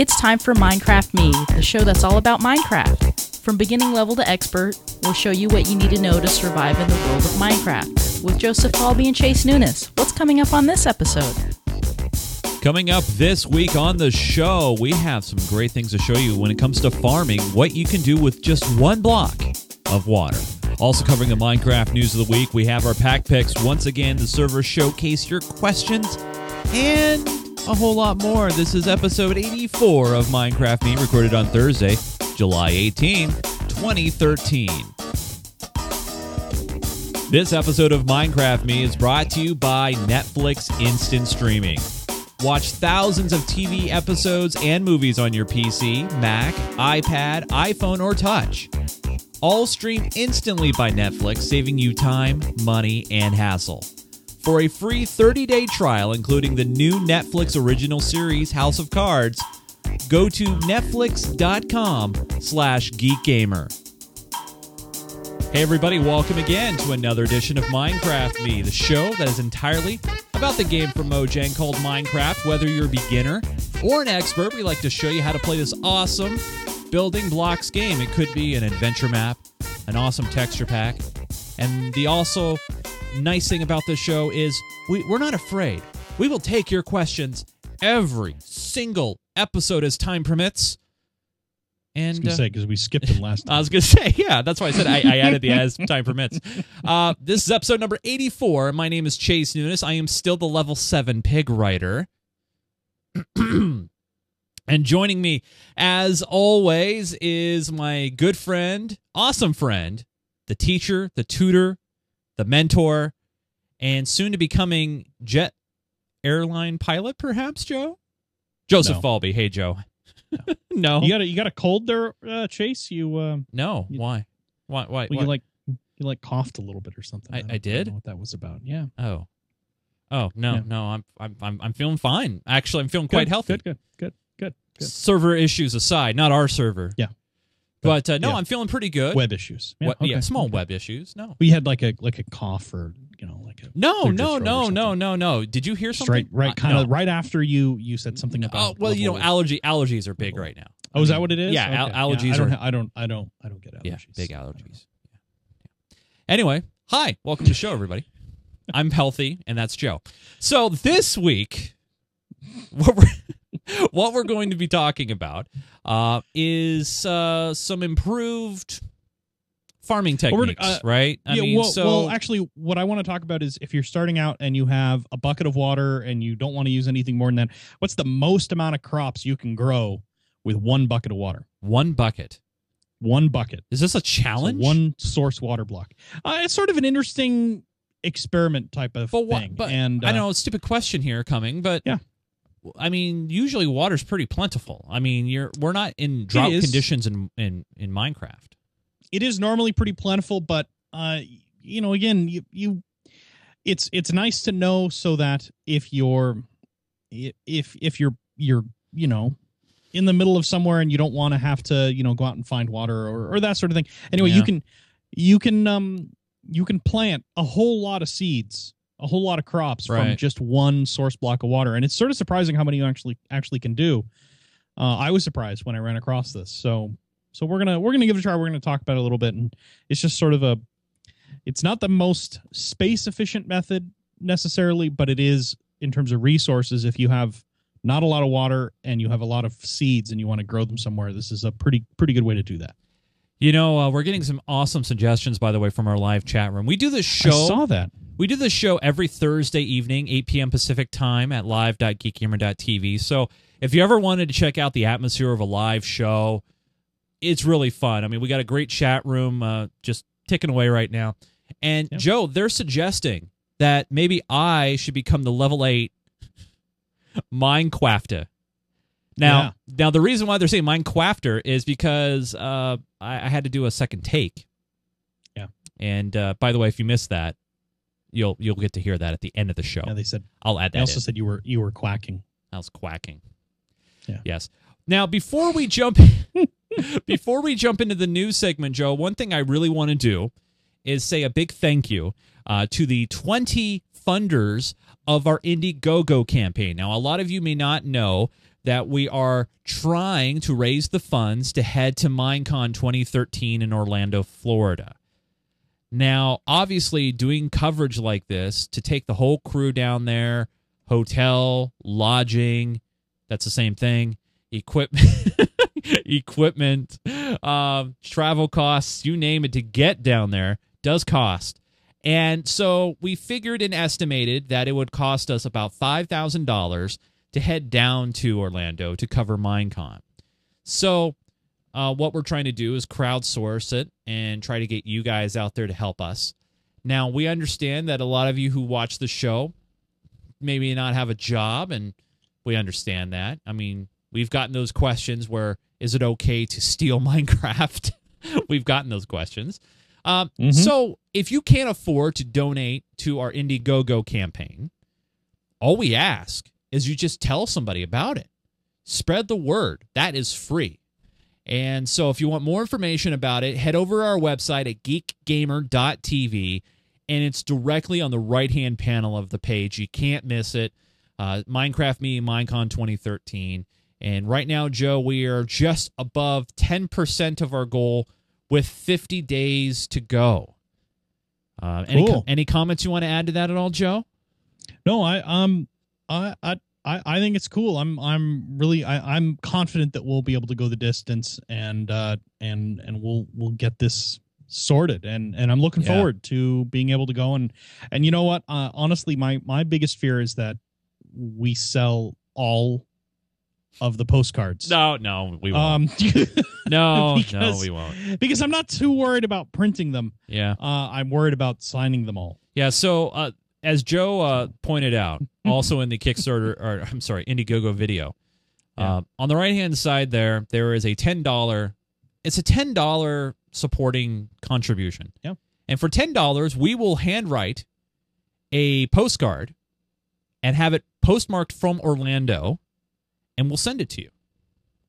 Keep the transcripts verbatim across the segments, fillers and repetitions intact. It's time for Minecraft Me, the show that's all about Minecraft. From beginning level to expert, we'll show you what you need to know to survive in the world of Minecraft. With Joseph Paulby and Chase Nunes, what's coming up on this episode? Coming up this week on the show, we have some great things to show you when it comes to farming, what you can do with just one block of water. Also covering the Minecraft news of the week, we have our pack picks. Once again, the servers showcase your questions and a whole lot more. This is episode eighty-four of Minecraft Me, recorded on Thursday, July eighteenth, twenty thirteen. This episode of Minecraft Me is brought to you by Netflix Instant Streaming. Watch thousands of T V episodes and movies on your P C, Mac, iPad, iPhone, or Touch. All streamed instantly by Netflix, saving you time, money, and hassle. For a free thirty-day trial, including the new Netflix original series, House of Cards, go to netflix.com slash geekgamer. Hey everybody, welcome again to another edition of Minecraft Me, the show that is entirely about the game from Mojang called Minecraft. Whether you're a beginner or an expert, we like to show you how to play this awesome building blocks game. It could be an adventure map, an awesome texture pack, and the also nice thing about this show is we, we're not afraid. We will take your questions every single episode as time permits. And I was going to uh, say, because we skipped them last time. I was going to say, yeah, that's why I said I, I added the as time permits. Uh, this is episode number eighty-four. My name is Chase Nunes. I am still the level seven pig writer. And joining me, as always, is my good friend, awesome friend, the teacher, the tutor, the mentor, and soon to becoming jet airline pilot, perhaps, Joe? Joseph no. Falby. Hey, Joe. No. no. You got a, you got a cold there, uh, Chase? You uh, No. You, why? Why? Why? Well, why? You, like, you like coughed a little bit or something. I, I, I did? I don't know what that was about. Yeah. Oh. Oh, no, yeah. no. I'm, I'm I'm I'm feeling fine. Actually, I'm feeling good, quite healthy. Good, good, good. Good. Server issues aside, not our server. Yeah, but uh, no, yeah. I'm feeling pretty good. Web issues, yeah, we- okay. yeah small okay. web issues. No, we had like a like a cough or you know like a no no no no no no. Did you hear something? Right, right, kind of uh, no. right after you you said something about. Uh, well, you know, allergy allergies are big right now. Oh, I mean, is that what it is? Yeah, okay. al- allergies. Yeah, I don't, are, ha- I don't, I don't, I don't get allergies. Yeah, big allergies. Anyway, hi, welcome to the show, everybody. I'm healthy, and that's Joe. So this week, what we're What we're going to be talking about uh, is uh, some improved farming techniques, uh, right? I yeah, mean, well, so well, actually, what I want to talk about is if you're starting out and you have a bucket of water and you don't want to use anything more than that, what's the most amount of crops you can grow with one bucket of water? One bucket. One bucket. Is this a challenge? So one source water block. Uh, it's sort of an interesting experiment type of but what, thing. But and, uh, I know, stupid question here coming, but... yeah. I mean, usually water's pretty plentiful. I mean, you're we're not in drought conditions in, in, in Minecraft. It is normally pretty plentiful, but uh, you know, again, you you, it's it's nice to know so that if you're if if you're you're you know in the middle of somewhere and you don't want to have to you know go out and find water or, or that sort of thing. Anyway, yeah. you can you can um you can plant a whole lot of seeds. A whole lot of crops right. from just one source block of water, and it's sort of surprising how many you actually actually can do. Uh, I was surprised when I ran across this, so so we're gonna we're gonna give it a try. We're gonna talk about it a little bit, and it's just sort of a, it's not the most space efficient method necessarily, but it is in terms of resources. If you have not a lot of water and you have a lot of seeds and you want to grow them somewhere, this is a pretty pretty good way to do that. You know, uh, we're getting some awesome suggestions, by the way, from our live chat room. We do this show. I saw that. We do this show every Thursday evening, eight p.m. Pacific time at live dot geek gamer dot t v. So if you ever wanted to check out the atmosphere of a live show, it's really fun. I mean, we got a great chat room uh, just ticking away right now. And, yep. Joe, they're suggesting that maybe I should become the level eight Minecrafter. Now, yeah. now the reason why they're saying Minecrafter is because uh, I, I had to do a second take. Yeah. And uh, by the way, if you missed that, you'll you'll get to hear that at the end of the show. Yeah, they said. I'll add that. They also in. said you were you were quacking. I was quacking. Yeah. Yes. Now, before we jump, before we jump into the news segment, Joe, one thing I really want to do is say a big thank you uh, to the twenty funders of our Indiegogo campaign. Now, a lot of you may not know that we are trying to raise the funds to head to MineCon twenty thirteen in Orlando, Florida. Now, obviously, doing coverage like this, to take the whole crew down there, hotel, lodging, that's the same thing, equipment, equipment, um, travel costs, you name it, to get down there does cost. And so we figured and estimated that it would cost us about five thousand dollars to head down to Orlando to cover MineCon. So uh, what we're trying to do is crowdsource it and try to get you guys out there to help us. Now, we understand that a lot of you who watch the show maybe not have a job, and we understand that. I mean, we've gotten those questions where, is it okay to steal Minecraft? We've gotten those questions. Um, mm-hmm. So if you can't afford to donate to our Indiegogo campaign, all we ask is you just tell somebody about it. Spread the word. That is free. And so if you want more information about it, head over to our website at geek gamer dot t v, and it's directly on the right-hand panel of the page. You can't miss it. Uh, Minecraft Me, Minecon twenty thirteen. And right now, Joe, we are just above ten percent of our goal with fifty days to go. Uh, any, cool. com any comments you want to add to that at all, Joe? No, I... um. I I I think it's cool. I'm I'm really I, I'm confident that we'll be able to go the distance, and uh, and and we'll we'll get this sorted, and and I'm looking yeah. forward to being able to go, and and you know what? Uh, honestly, my my biggest fear is that we sell all of the postcards. No, no, we won't. Um, no, because, no, we won't. Because I'm not too worried about printing them. Yeah, uh, I'm worried about signing them all. Yeah. So. Uh, As Joe uh, pointed out, also in the Kickstarter, or I'm sorry, Indiegogo video, yeah. uh, on the right-hand side there, there is a ten dollar, it's a ten dollar supporting contribution. Yeah. And for ten dollars, we will handwrite a postcard and have it postmarked from Orlando, and we'll send it to you.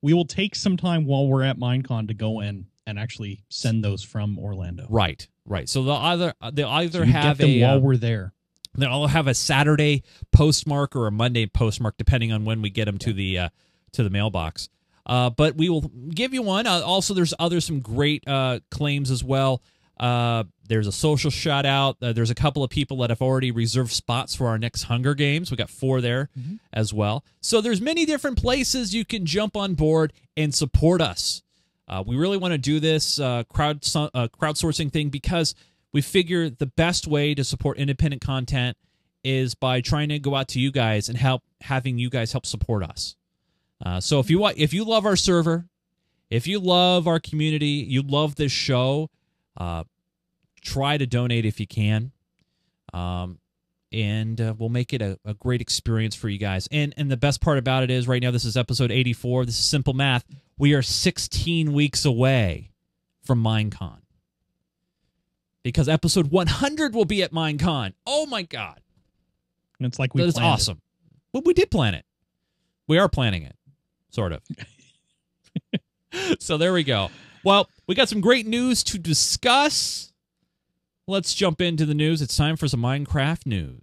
We will take some time while we're at Minecon to go in and actually send those from Orlando. Right, right. So they'll either, they'll either so have get them a... while we're there. Then I'll have a Saturday postmark or a Monday postmark, depending on when we get them yeah. to the uh, to the mailbox. Uh, but we will give you one. Uh, also, there's other some great uh, claims as well. Uh, there's a social shout out. Uh, there's a couple of people that have already reserved spots for our next Hunger Games. We got four there mm-hmm. as well. So there's many different places you can jump on board and support us. Uh, we really want to do this uh, crowd uh, crowdsourcing thing because. We figure the best way to support independent content is by trying to go out to you guys and help having you guys help support us. Uh, so if you want, if you love our server, if you love our community, you love this show, uh, try to donate if you can, um, and uh, we'll make it a, a great experience for you guys. And and the best part about it is right now this is episode eighty-four. This is simple math. We are sixteen weeks away from Minecon. Because episode one hundred will be at MineCon. Oh, my God. And it's like we That's planned awesome. It. Well, we did plan it. We are planning it, sort of. So there we go. Well, we got some great news to discuss. Let's jump into the news. It's time for some Minecraft news.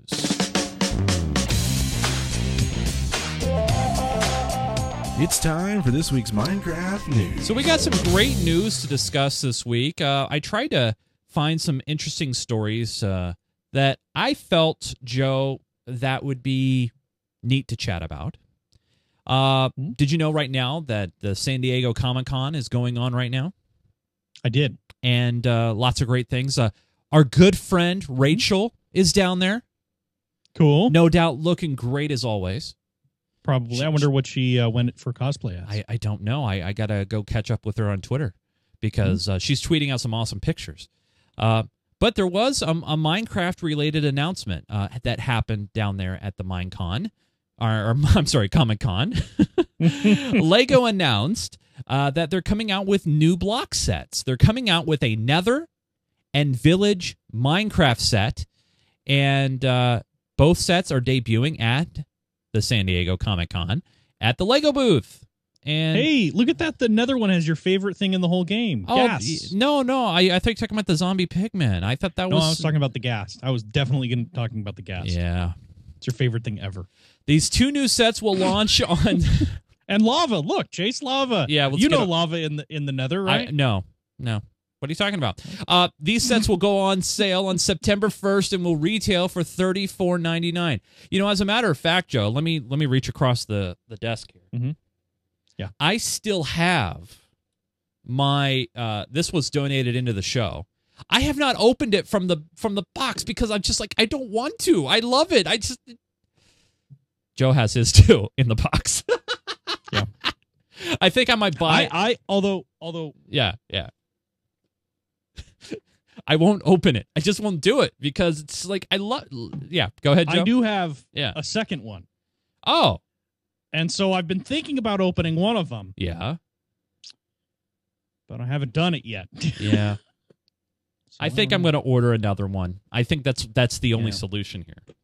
It's time for this week's Minecraft news. So we got some great news to discuss this week. Uh, I tried to... find some interesting stories uh, that I felt, Joe, that would be neat to chat about. Uh, mm-hmm. Did you know right now that the San Diego Comic-Con is going on right now? I did. And uh, lots of great things. Uh, our good friend Rachel mm-hmm. is down there. Cool. No doubt looking great as always. Probably. She, I wonder what she uh, went for cosplay as. I, I don't know. I, I got to go catch up with her on Twitter because mm-hmm. uh, she's tweeting out some awesome pictures. Uh, but there was a, a Minecraft-related announcement uh, that happened down there at the Minecon, or, or I'm sorry, Comic-Con. Lego announced uh, that they're coming out with new block sets. They're coming out with a Nether and Village Minecraft set, and uh, both sets are debuting at the San Diego Comic-Con at the Lego booth. And hey, look at that. The Nether one has your favorite thing in the whole game. Oh, gas. No, no. I, I thought you were talking about the zombie pigman. I thought that no, was... No, I was talking about the gas. I was definitely gonna, talking about the gas. Yeah. It's your favorite thing ever. These two new sets will launch on... And lava. Look, Chase, lava. Yeah, let's you know on. Lava in the in the Nether, right? I, no, no. What are you talking about? Uh, these sets will go on sale on September first and will retail for thirty-four ninety-nine. You know, as a matter of fact, Joe, let me let me reach across the, the desk here. Mm-hmm. Yeah, I still have my. Uh, this was donated into the show. I have not opened it from the from the box because I'm just like I don't want to. I love it. I just. Joe has his too in the box. Yeah, I think I might buy. I, I although although yeah yeah. I won't open it. I just won't do it because it's like I love. Yeah, go ahead, Joe. I do have yeah. a second one. Oh, and so I've been thinking about opening one of them. Yeah, but I haven't done it yet. Yeah, so I, I think I'm going to order another one. I think that's that's the only yeah. solution here.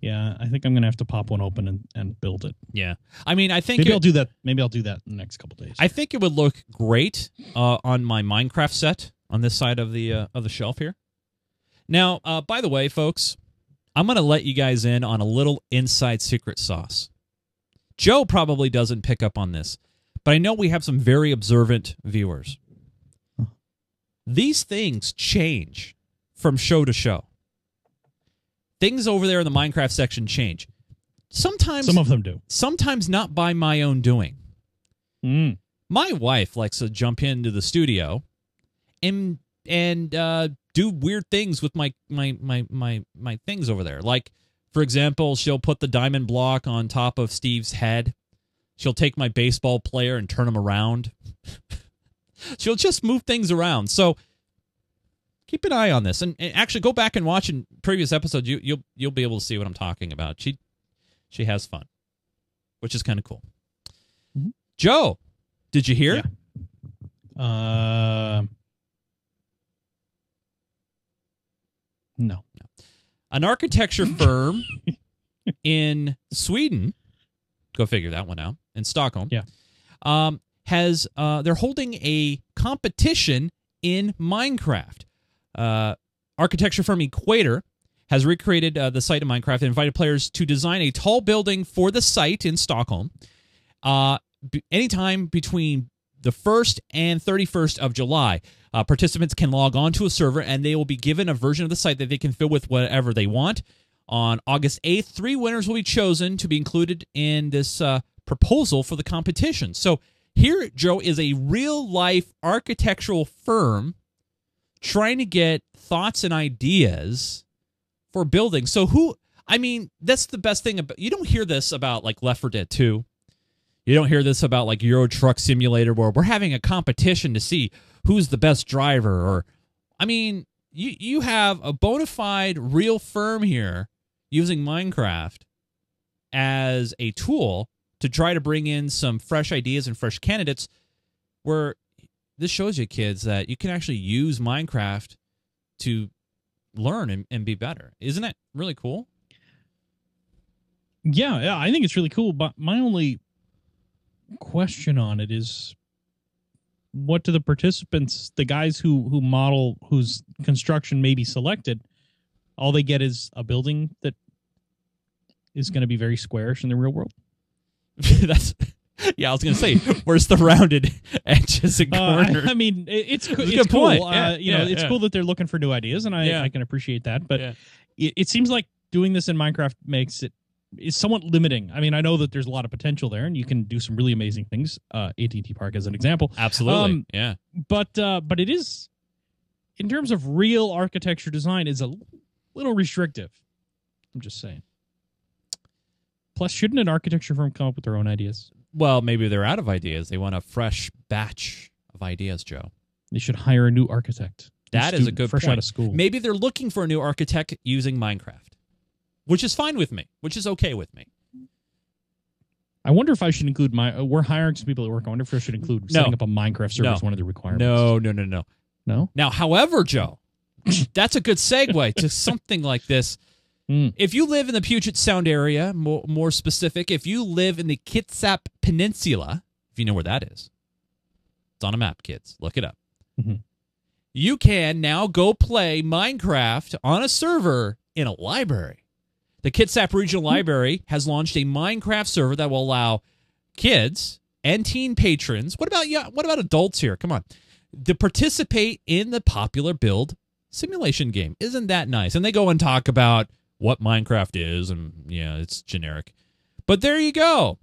Yeah, I think I'm going to have to pop one open and, and build it. Yeah, I mean, I think maybe it, I'll do that. Maybe I'll do that in the next couple of days. I think it would look great uh, on my Minecraft set. On this side of the uh, of the shelf here. Now, uh, by the way, folks, I'm going to let you guys in on a little inside secret sauce. Joe probably doesn't pick up on this, but I know we have some very observant viewers. These things change from show to show. Things over there in the Minecraft section change. Sometimes, some of them do. Sometimes not by my own doing. Mm. My wife likes to jump into the studio. And and uh, do weird things with my, my my my my things over there. Like, for example, she'll put the diamond block on top of Steve's head. She'll take my baseball player and turn him around. She'll just move things around. So keep an eye on this. And, and actually, go back and watch in previous episodes. You you'll you'll be able to see what I'm talking about. She she has fun, which is kind of cool. Mm-hmm. Joe, did you hear? Yeah. Uh. No. no. An architecture firm in Sweden, go figure that one out, in Stockholm, yeah. um, has uh, they're holding a competition in Minecraft. Uh, architecture firm Equator has recreated uh, the site of Minecraft and invited players to design a tall building for the site in Stockholm uh, b- anytime between the first and thirty-first of July. Uh, participants can log on to a server, and they will be given a version of the site that they can fill with whatever they want. On August eighth, three winners will be chosen to be included in this uh, proposal for the competition. So here, Joe, is a real-life architectural firm trying to get thoughts and ideas for building. So who, I mean, that's the best thing about, you don't hear this about like Left four Dead two. You don't hear this about like Euro Truck Simulator where we're having a competition to see who's the best driver. Or, I mean, you you have a bona fide real firm here using Minecraft as a tool to try to bring in some fresh ideas and fresh candidates, where this shows you kids that you can actually use Minecraft to learn and, and be better. Isn't that really cool? Yeah, yeah, I think it's really cool, but my only question on it is, what do the participants, the guys who, who model, whose construction may be selected, all they get is a building that is going to be very squarish in the real world? That's yeah, I was going to say, where's the rounded edges and corners? Uh, I, I mean, it, it's, it's, it's cool. Uh, yeah, you know, yeah, it's yeah. cool that they're looking for new ideas, and I, yeah. I can appreciate that. But yeah. it, it seems like doing this in Minecraft makes it is somewhat limiting. I mean, I know that there's a lot of potential there, and you can do some really amazing things. Uh, A T and T Park, as an example, absolutely, um, yeah. But uh, but it is, in terms of real architecture design, is a little restrictive. I'm just saying. Plus, shouldn't an architecture firm come up with their own ideas? Well, maybe they're out of ideas. They want a fresh batch of ideas, Joe. They should hire a new architect. That is a good fresh point. Fresh out of school. Maybe they're looking for a new architect using Minecraft. Which is fine with me, which is okay with me. I wonder if I should include my... Uh, we're hiring some people at work. I wonder if I should include no. setting up a Minecraft server no. as one of the requirements. No, no, no, no. No? Now, however, Joe, that's a good segue to something like this. Mm. If you live in the Puget Sound area, more, more specific, if you live in the Kitsap Peninsula, if you know where that is, it's on a map, kids. Look it up. Mm-hmm. You can now go play Minecraft on a server in a library. The Kitsap Regional Library has launched a Minecraft server that will allow kids and teen patrons. What about yeah? What about adults here? Come on, to participate in the popular build simulation game. Isn't that nice? And they go and talk about what Minecraft is, and yeah, it's generic. But there you go.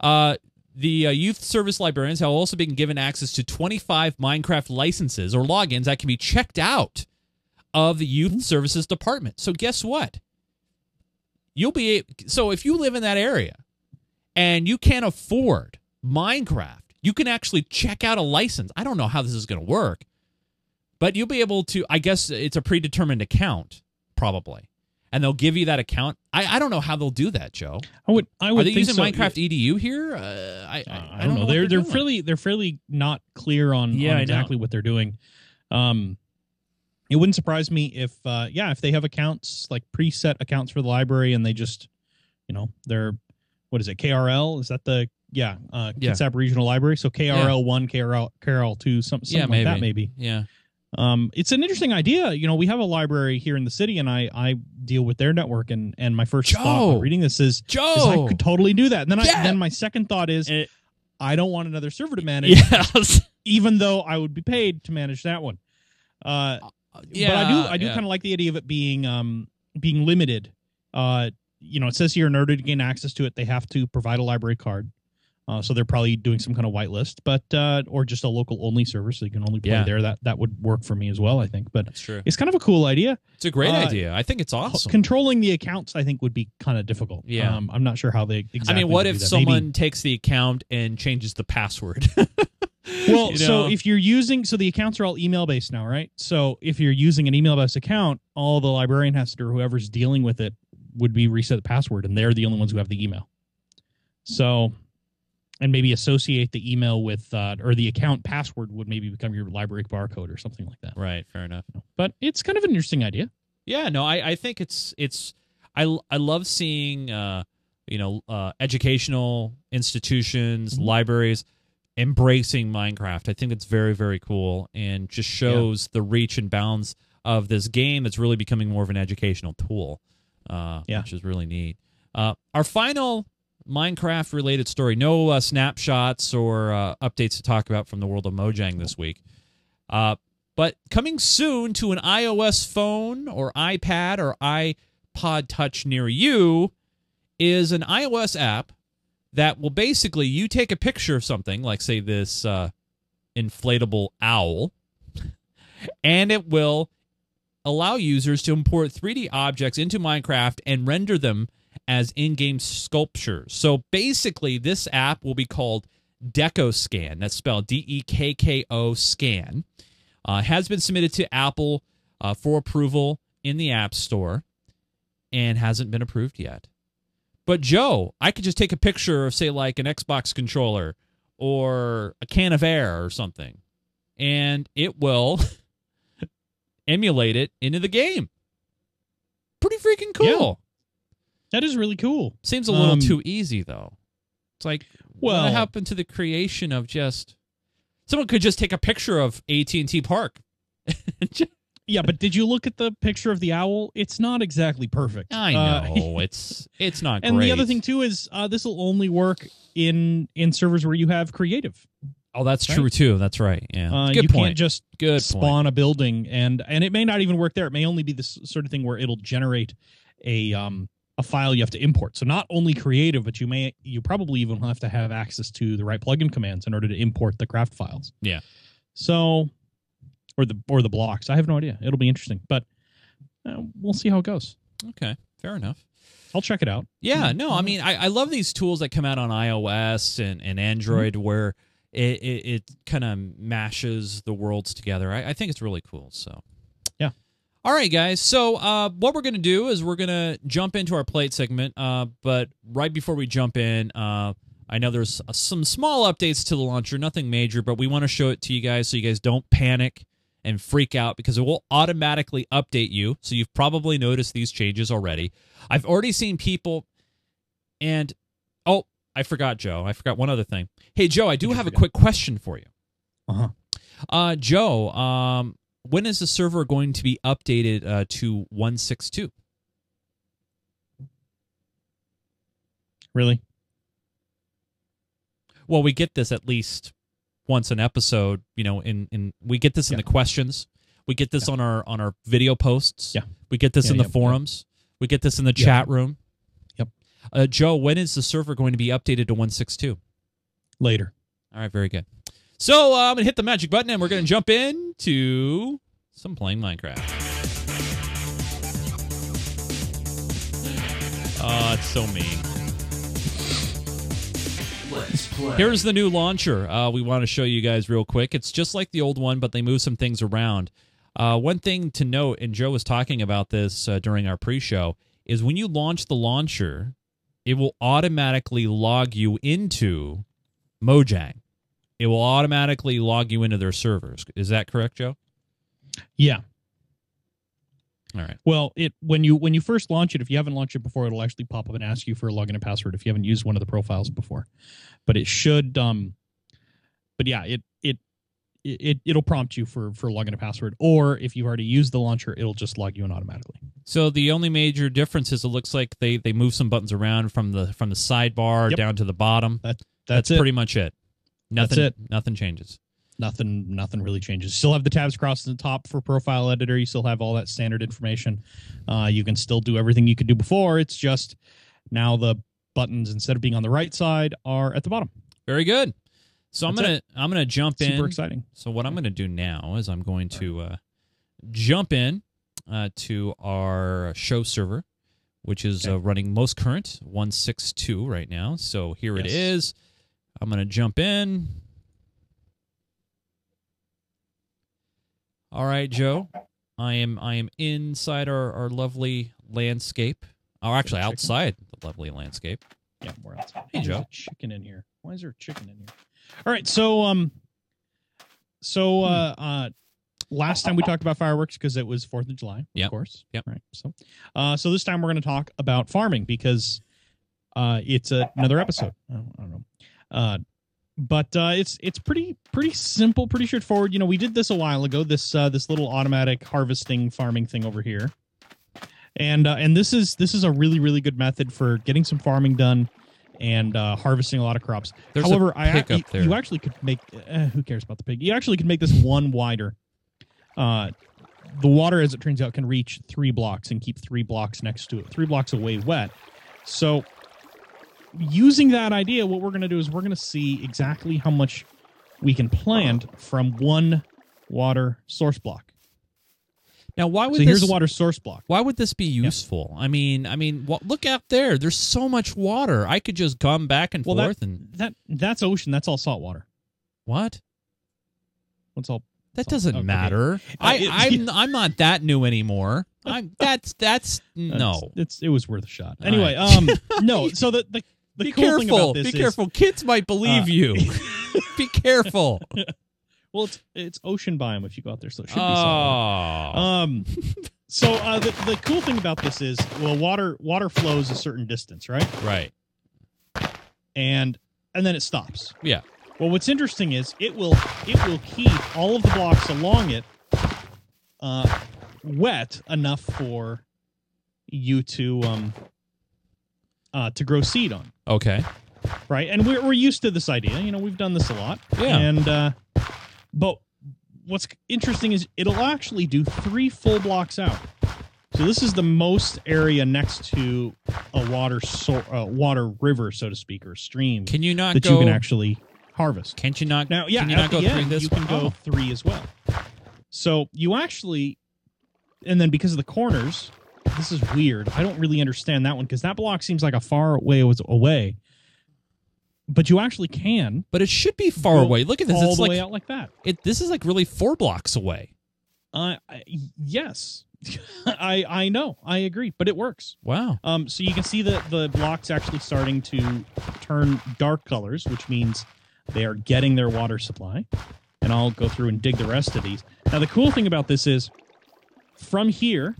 Uh, the uh, youth service librarians have also been given access to twenty-five Minecraft licenses or logins that can be checked out of the youth services department. So guess what? You'll be so if you live in that area and you can't afford Minecraft, you can actually check out a license. I don't know how this is going to work, but you'll be able to. I guess it's a predetermined account, probably, and they'll give you that account. I, I don't know how they'll do that, Joe. I would. I would. Are they think using so. Minecraft E D U here? Uh, I, uh, I, I, I don't know. know. They're they're, they're fairly they're fairly not clear on, yeah, on exactly what they're doing. Um, It wouldn't surprise me if, uh, yeah, if they have accounts, like preset accounts for the library, and they just, you know, they're, what is it, K R L? Is that the, yeah, uh, yeah. Kitsap Regional Library? So K R L one, yeah. K R L two, some, something yeah, like that maybe. Yeah. Um, it's an interesting idea. You know, we have a library here in the city, and I, I deal with their network, and, and my first Joe, thought when reading this is, Joe, is I could totally do that. And then, yeah. I, then my second thought is, it, I don't want another server to manage, yes. even though I would be paid to manage that one. Uh Yeah, but I do, I do yeah. kind of like the idea of it being, um, being limited. Uh, you know, it says here in order to gain access to it, they have to provide a library card. Uh, so they're probably doing some kind of whitelist, but uh, or just a local only server, so you can only play yeah. there. That that would work for me as well, I think. But that's true. It's kind of a cool idea. It's a great uh, idea. I think it's awesome. Controlling the accounts, I think, would be kind of difficult. Yeah, um, I'm not sure how they. Exactly I mean, what if someone Maybe. takes the account and changes the password? Well, you know? So if you're using, so the accounts are all email-based now, right? So if you're using an email-based account, all the librarian has to, or whoever's dealing with it, would be reset the password, and they're the only ones who have the email. So, and maybe associate the email with, uh, or the account password would maybe become your library barcode or something like that. Right, fair enough. But it's kind of an interesting idea. Yeah, no, I, I think it's, it's I, I love seeing, uh, you know, uh, educational institutions, mm-hmm. libraries, embracing Minecraft. I think it's very, very cool, and just shows yeah. the reach and bounds of this game that's really becoming more of an educational tool, uh, yeah. which is really neat. Uh, our final Minecraft-related story, no uh, snapshots or uh, updates to talk about from the world of Mojang this week, uh, but coming soon to an iOS phone or iPad or iPod Touch near you is an iOS app that will basically, you take a picture of something, like, say, this uh, inflatable owl, and it will allow users to import three D objects into Minecraft and render them as in-game sculptures. So basically, this app will be called Dekko Scan. That's spelled D E K K O Scan. Uh, has been submitted to Apple uh, for approval in the App Store and hasn't been approved yet. But, Joe, I could just take a picture of, say, like an Xbox controller or a can of air or something, and it will emulate it into the game. Pretty freaking cool. Yeah. That is really cool. Seems a little um, too easy, though. It's like, well, what happened to the creation of just... Someone could just take a picture of A T and T Park. Yeah, but did you look at the picture of the owl? It's not exactly perfect. I know. Uh, it's it's not and great. And the other thing, too, is uh, this will only work in in servers where you have creative. Oh, that's right? True, too. That's right. Yeah, uh, Good you point. can't just Good spawn point. a building, and and it may not even work there. It may only be this sort of thing where it'll generate a um a file you have to import. So not only creative, but you may you probably even have to have access to the right plugin commands in order to import the craft files. Yeah. So... Or the or the blocks. I have no idea. It'll be interesting, but uh, we'll see how it goes. Okay, fair enough. I'll check it out. Yeah, no, I mean, I, I love these tools that come out on iOS and, and Android mm-hmm. where it it, it kind of mashes the worlds together. I, I think it's really cool, so. Yeah. All right, guys. So uh, what we're going to do is we're going to jump into our plate segment, uh, but right before we jump in... Uh, I know there's uh, some small updates to the launcher, nothing major, but we want to show it to you guys so you guys don't panic and freak out, because it will automatically update you. So you've probably noticed these changes already. I've already seen people, and oh, I forgot, Joe. I forgot one other thing. Hey, Joe, I do have a quick question for you. Uh-huh. Uh, Joe, um, when is the server going to be updated uh, to one sixty-two? Really? well, we get this at least once an episode, you know, in, in we get this in yeah. the questions. We get this yeah. on our on our video posts. Yeah. We get this yeah, in the yeah, forums. Yeah. We get this in the yeah. chat room. Yep. Uh, Joe, when is the server going to be updated to one six two? Later. All right, very good. So uh, I'm going to hit the magic button, and we're going to jump into some playing Minecraft. Oh, it's so mean. Let's play. Here's the new launcher. Uh, we want to show you guys real quick. It's just like the old one, but they move some things around. Uh, one thing to note, and Joe was talking about this uh, during our pre-show, is when you launch the launcher, it will automatically log you into Mojang. It will automatically log you into their servers. Is that correct, Joe? Yeah. All right. Well, it when you when you first launch it, if you haven't launched it before, it'll actually pop up and ask you for a login and password if you haven't used one of the profiles before. But it should. Um, but yeah, it it it it'll prompt you for for login and password, or if you've already used the launcher, it'll just log you in automatically. So the only major difference is it looks like they they move some buttons around from the from the sidebar yep. down to the bottom. That, that's that's it. Pretty much it. Nothing. That's it. Nothing changes. Nothing nothing really changes. Still have the tabs crossed at the top for profile editor. You still have all that standard information. Uh, you can still do everything you could do before. It's just now the buttons, instead of being on the right side, are at the bottom. Very good. So That's I'm gonna it. I'm gonna jump Super in. Super exciting. So what I'm gonna do now is I'm going to uh, jump in uh, to our show server, which is okay. uh, running most current one six two right now. So here yes. it is. I'm gonna jump in. All right, Joe. I am I am inside our, our lovely landscape. Oh, actually outside the lovely landscape. Yeah, we're outside. Hey, Joe. There's a chicken in here. Why is there a chicken in here? All right, so um so uh uh last time we talked about fireworks because it was fourth of July, of yep. course. Yeah. Right. So uh so this time we're going to talk about farming because uh it's a, another episode. I don't, I don't know. Uh But uh, it's it's pretty pretty simple, pretty straightforward. You know, we did this a while ago. This uh, this little automatic harvesting farming thing over here, and uh, and this is this is a really really good method for getting some farming done and uh, harvesting a lot of crops. There's However, a pig I, I up there. you actually could make uh, who cares about the pig? You actually could make this one wider. Uh, the water, as it turns out, can reach three blocks and keep three blocks next to it, three blocks away wet. So. Using that idea, what we're going to do is we're going to see exactly how much we can plant from one water source block. Now, why would so this, here's a water source block? Why would this be useful? Yeah. I mean, I mean, what, look out there. There's so much water. I could just come back and well, forth. That, and that that's ocean. That's all salt water. What? What's all? That doesn't oh, matter. Okay. I, I, I'm I'm not that new anymore. I'm that's that's no. It's, it's it was worth a shot. Anyway, right. um, no. So the the. The be cool careful. Thing about this be is, careful. Kids might believe uh, you. Be careful. Well, it's it's ocean biome if you go out there, so it should oh. be solid. Um, so uh, the the cool thing about this is, well, water water flows a certain distance, right? Right. And and then it stops. Yeah. Well, what's interesting is it will it will keep all of the blocks along it uh, wet enough for you to um. Uh, to grow seed on. Okay. Right, and we're we're used to this idea. You know, we've done this a lot. Yeah. And uh, but what's interesting is it'll actually do three full blocks out. So this is the most area next to a water so, uh, water river, so to speak, or stream. Can you not that go, you can actually harvest? Can't you not? Now, yeah, can you not go three this you can one? go three as well. So you actually, and then because of the corners. This is weird. I don't really understand that one because that block seems like a far way was away. But you actually can. But it should be far away. Look at this. All it's the like, way out like that. It, this is like really four blocks away. Uh, I, yes, I I know. I agree. But it works. Wow. Um. So you can see that the blocks actually starting to turn dark colors, which means they are getting their water supply. And I'll go through and dig the rest of these. Now, the cool thing about this is from here...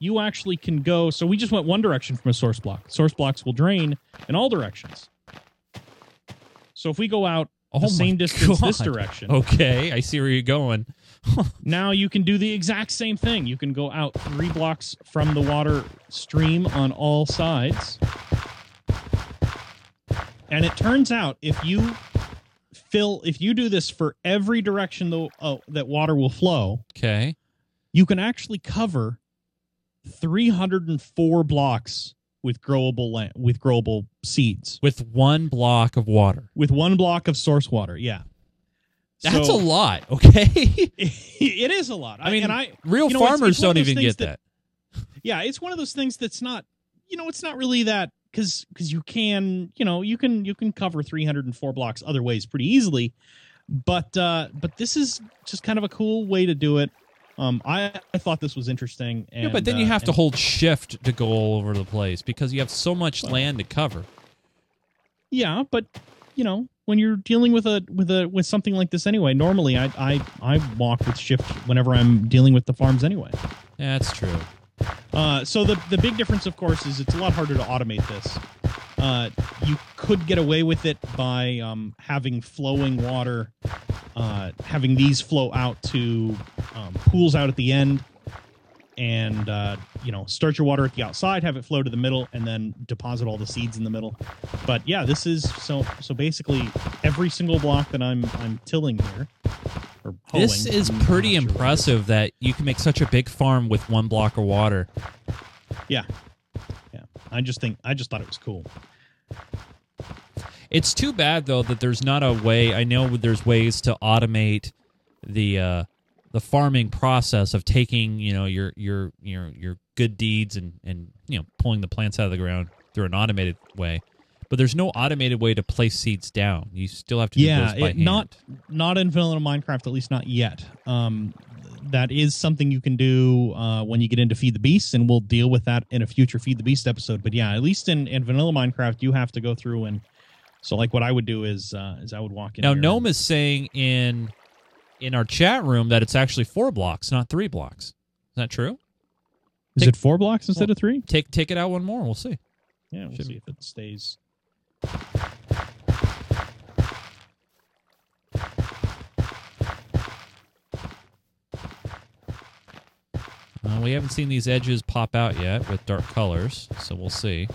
You actually can go... So we just went one direction from a source block. Source blocks will drain in all directions. So if we go out oh the same distance God. this direction... Okay, I see where you're going. Now you can do the exact same thing. You can go out three blocks from the water stream on all sides. And it turns out if you fill, if you do this for every direction the, oh, that water will flow, okay, you can actually cover three hundred four blocks with growable land, with growable seeds. With one block of water. With one block of source water, yeah. That's so, a lot, okay? It is a lot. I mean, and I, real you know, farmers it's, it's don't even get that, that. Yeah, it's one of those things that's not, you know, it's not really that, because because you can, you know, you can you can cover three hundred four blocks other ways pretty easily, but uh, but this is just kind of a cool way to do it. Um, I, I thought this was interesting. And, yeah, but then uh, you have to hold shift to go all over the place because you have so much well, land to cover. Yeah, but you know, when you're dealing with a with a with something like this anyway, normally I I, I walk with shift whenever I'm dealing with the farms anyway. Yeah, that's true. Uh, so the the big difference, of course, is it's a lot harder to automate this. Uh, you could get away with it by um, having flowing water, uh, having these flow out to um, pools out at the end, and uh, you know, start your water at the outside, have it flow to the middle, and then deposit all the seeds in the middle. But yeah, this is so so basically every single block that I'm I'm tilling here. Or hoeing, this is I'm pretty sure impressive that you can make such a big farm with one block of water. Yeah. I just think I just thought it was cool. It's too bad though that there's not a way. I know there's ways to automate the uh, the farming process of taking, you know, your your your your good deeds and, and you know, pulling the plants out of the ground through an automated way. But there's no automated way to place seeds down. You still have to do yeah, those by it, hand. Not not in vanilla Minecraft, at least not yet. Um, that is something you can do uh, when you get into Feed the Beast, and we'll deal with that in a future Feed the Beast episode. But yeah, at least in, in vanilla Minecraft, you have to go through and... So like what I would do is uh, is I would walk in Now, Gnome and, is saying in in our chat room that it's actually four blocks, not three blocks. Is that true? Is take, it four blocks instead well, of three? Take take it out one more and we'll see. Yeah, we'll Should see be. if it stays... Uh, we haven't seen these edges pop out yet with dark colors, so we'll see.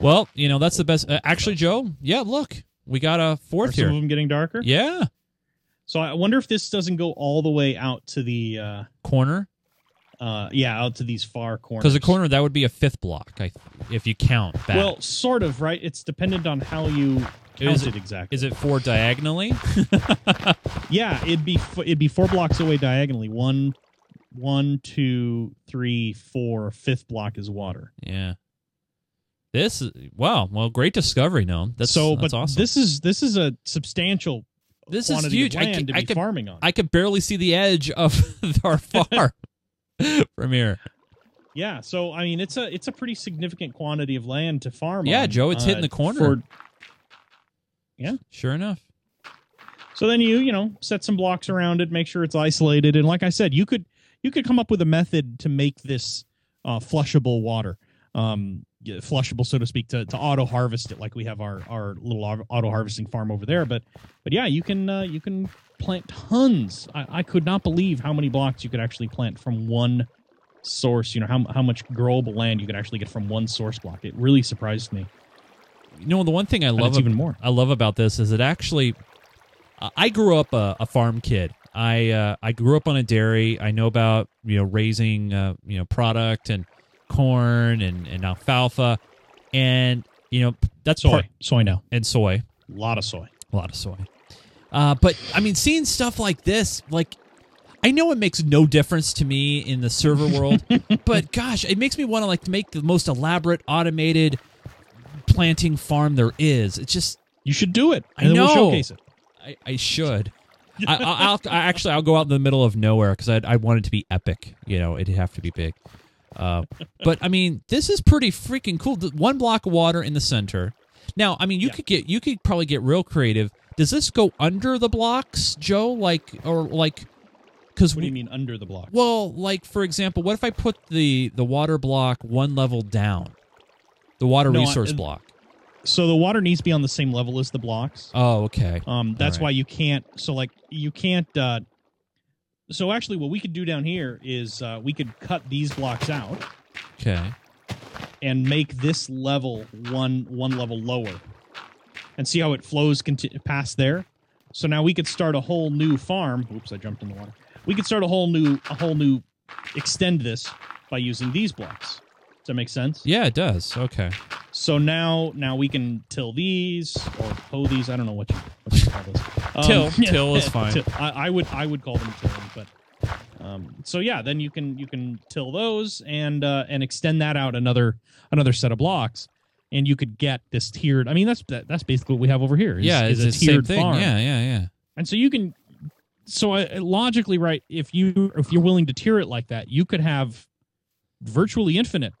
Well, you know, that's the best. Uh, actually, Joe, yeah, look. We got a fourth Are here. Are some of them getting darker? Yeah. So I wonder if this doesn't go all the way out to the... Uh, corner? Uh, yeah, out to these far corners. Because the corner, that would be a fifth block, I th- if you count back. Well, sort of, right? It's dependent on how you... Is it, it exactly? Is it four diagonally? Yeah, it'd be it'd be four blocks away diagonally. One, one, two, three, four. Fifth block is water. Yeah. This is, wow. Well, great discovery, Noam. That's so. That's but awesome. This is this is a substantial. This is huge. Of land I can, to be I can, farming on. I could barely see the edge of our farm from here. Yeah. So I mean, it's a it's a pretty significant quantity of land to farm. Yeah, on. Yeah, Joe, it's uh, hitting the corner. For, Yeah, sure enough. So then you, you know, set some blocks around it, make sure it's isolated, and like I said, you could you could come up with a method to make this uh, flushable water, um, flushable, so to speak, to, to auto harvest it, like we have our, our little auto harvesting farm over there. But but yeah, you can uh, you can plant tons. I, I could not believe how many blocks you could actually plant from one source. You know how how much growable land you could actually get from one source block. It really surprised me. You know, the one thing I love even more. I love about this is it actually. Uh, I grew up a, a farm kid. I uh, I grew up on a dairy. I know about you know raising uh, you know product and corn and, and alfalfa, and you know that's soy part, soy now and soy a lot of soy a lot of soy. Uh, but I mean, seeing stuff like this, like I know it makes no difference to me in the server world, but gosh, it makes me want to like make the most elaborate automated planting farm there is. It's just you should do it. And I know. Then we'll showcase it. I, I should. I, I'll, I actually I'll go out in the middle of nowhere because I I want it to be epic. You know, it'd have to be big. Uh, but I mean, this is pretty freaking cool. One block of water in the center. Now, I mean, you yeah. could get you could probably get real creative. Does this go under the blocks, Joe? Like or like? Cause what do you we, mean under the blocks? Well, like for example, what if I put the the water block one level down? The water no, resource I, block. So the water needs to be on the same level as the blocks. Oh, okay. Um, that's right. Why you can't. So like you can't. Uh, so actually, what we could do down here is uh, we could cut these blocks out. Okay. and make this level one one level lower and see how it flows conti- past there. So now we could start a whole new farm. Oops, I jumped in the water. We could start a whole new, a whole new, extend this by using these blocks. Does that make sense? Yeah, it does. Okay. So now, now we can till these or hoe these. I don't know what you, what you call those. Um, till, till is fine. Till. I, I would, I would call them tilling, but. Um, so yeah, then you can you can till those and uh, and extend that out another another set of blocks, and you could get this tiered. I mean, that's that, that's basically what we have over here. Is, yeah, is it's a tiered same thing. Farm. Yeah, yeah, yeah. And so you can, so I, logically, right? If you if you're willing to tier it like that, you could have virtually infinite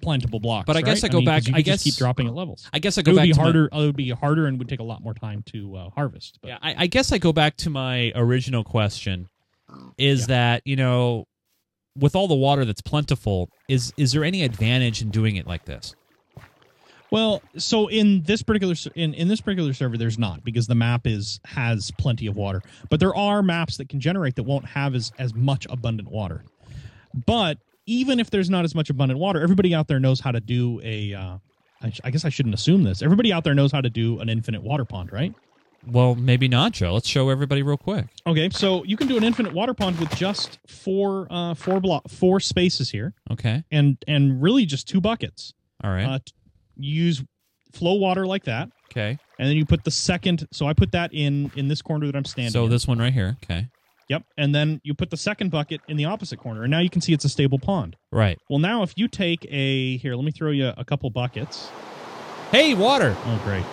plantable blocks. But I guess right? I go I mean, back. I guess keep dropping at levels. I guess I go it would back. Be to harder. My, it would be harder and would take a lot more time to uh, harvest. But. Yeah, I, I guess I go back to my original question. Is yeah. that, you know, with all the water that's plentiful, is is there any advantage in doing it like this? Well, so in this particular in, in this particular server, there's not, because the map is has plenty of water. But there are maps that can generate that won't have as, as much abundant water. But even if there's not as much abundant water, everybody out there knows how to do a. Uh, I, I guess I shouldn't assume this. Everybody out there knows how to do an infinite water pond, right? Well, maybe not, Joe. Let's show everybody real quick. Okay, so you can do an infinite water pond with just four, uh, four block, four spaces here. Okay, and and really just two buckets. All right, uh, you use flow water like that. Okay, and then you put the second. So I put that in in this corner that I'm standing. So in. This one right here. Okay. Yep, and then you put the second bucket in the opposite corner, and now you can see it's a stable pond. Right. Well, now if you take a here, let me throw you a couple buckets. Hey, water! Oh, great.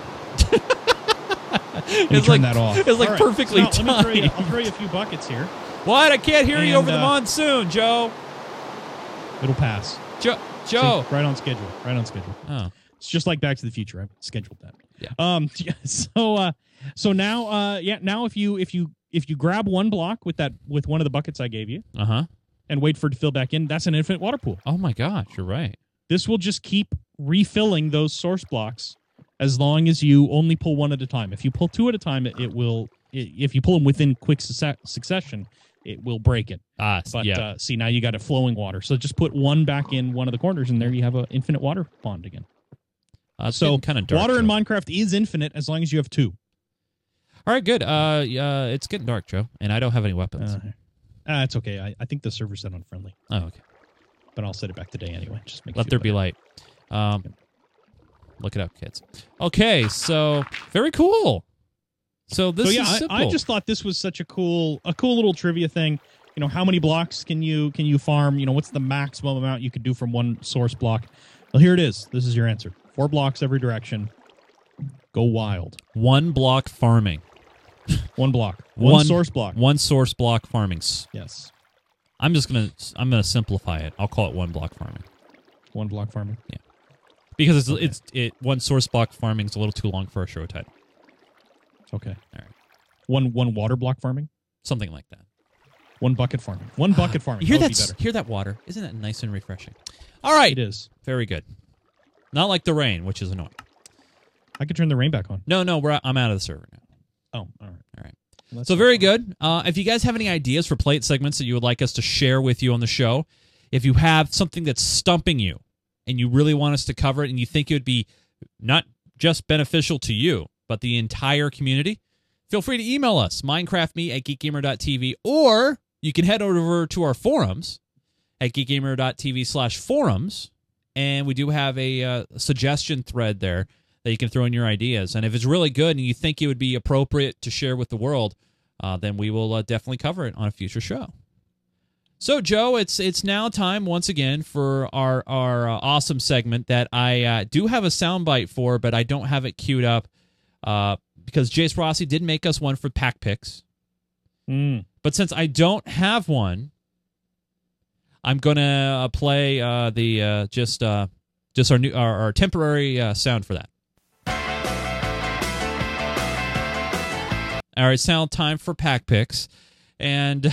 It's like, that off. It's like right. perfectly so now, timed. Throw you, I'll throw you a few buckets here. What? I can't hear and, you over uh, the monsoon, Joe. It'll pass. Joe. Joe. See, right on schedule. Right on schedule. Oh. It's just like Back to the Future. I scheduled that. Yeah. Um. Yeah, so. Uh, so now. Uh. Yeah. Now, if you if you if you grab one block with that with one of the buckets I gave you. Uh huh. And wait for it to fill back in. That's an infinite water pool. Oh my gosh! You're right. This will just keep refilling those source blocks. As long as you only pull one at a time. If you pull two at a time, it, it will. It, if you pull them within quick su- succession, it will break it. Ah, but yeah. uh, see, now you got a flowing water. So just put one back in one of the corners, and there you have an infinite water pond again. Uh, so kind of dark, water Joe. In Minecraft is infinite as long as you have two. All right, good. Uh, uh, it's getting dark, Joe, and I don't have any weapons. Uh, uh, it's okay. I, I think the server said unfriendly. Oh, okay. But I'll set it back today anyway. Just make Let there better. Be light. Um, yeah. Look it up, kids. Okay, so very cool. So this so, yeah, is simple. I, I just thought this was such a cool, a cool little trivia thing. You know, how many blocks can you can you farm? You know, what's the maximum amount you could do from one source block? Well, here it is. This is your answer. Four blocks every direction. Go wild. One block farming. One block. One, one source block. One source block farming. Yes. I'm just gonna I'm gonna simplify it. I'll call it one block farming. One block farming. Yeah. Because it's okay. it's it one source block farming is a little too long for a show title. Okay, all right. One one water block farming, something like that. One bucket farming. One bucket farming. You hear that? Be hear that water? Isn't that nice and refreshing? All right, it is very good. Not like the rain, which is annoying. I could turn the rain back on. No, no, we're I'm out of the server now. Oh, all right, all right. Well, so very good. Uh, if you guys have any ideas for plate segments that you would like us to share with you on the show, if you have something that's stumping you. And you really want us to cover it, and you think it would be not just beneficial to you, but the entire community, feel free to email us, minecraftme at geekgamer.tv, or you can head over to our forums at geekgamer.tv slash forums, and we do have a uh, suggestion thread there that you can throw in your ideas. And if it's really good and you think it would be appropriate to share with the world, uh, then we will uh, definitely cover it on a future show. So, Joe, it's it's now time once again for our, our uh, awesome segment that I uh, do have a soundbite for, but I don't have it queued up uh, because Jace Rossi did make us one for Pack Picks. Mm. But since I don't have one, I'm going to uh, play uh, the uh, just uh, just our, new, our, our temporary uh, sound for that. All right, sound time for Pack Picks. And...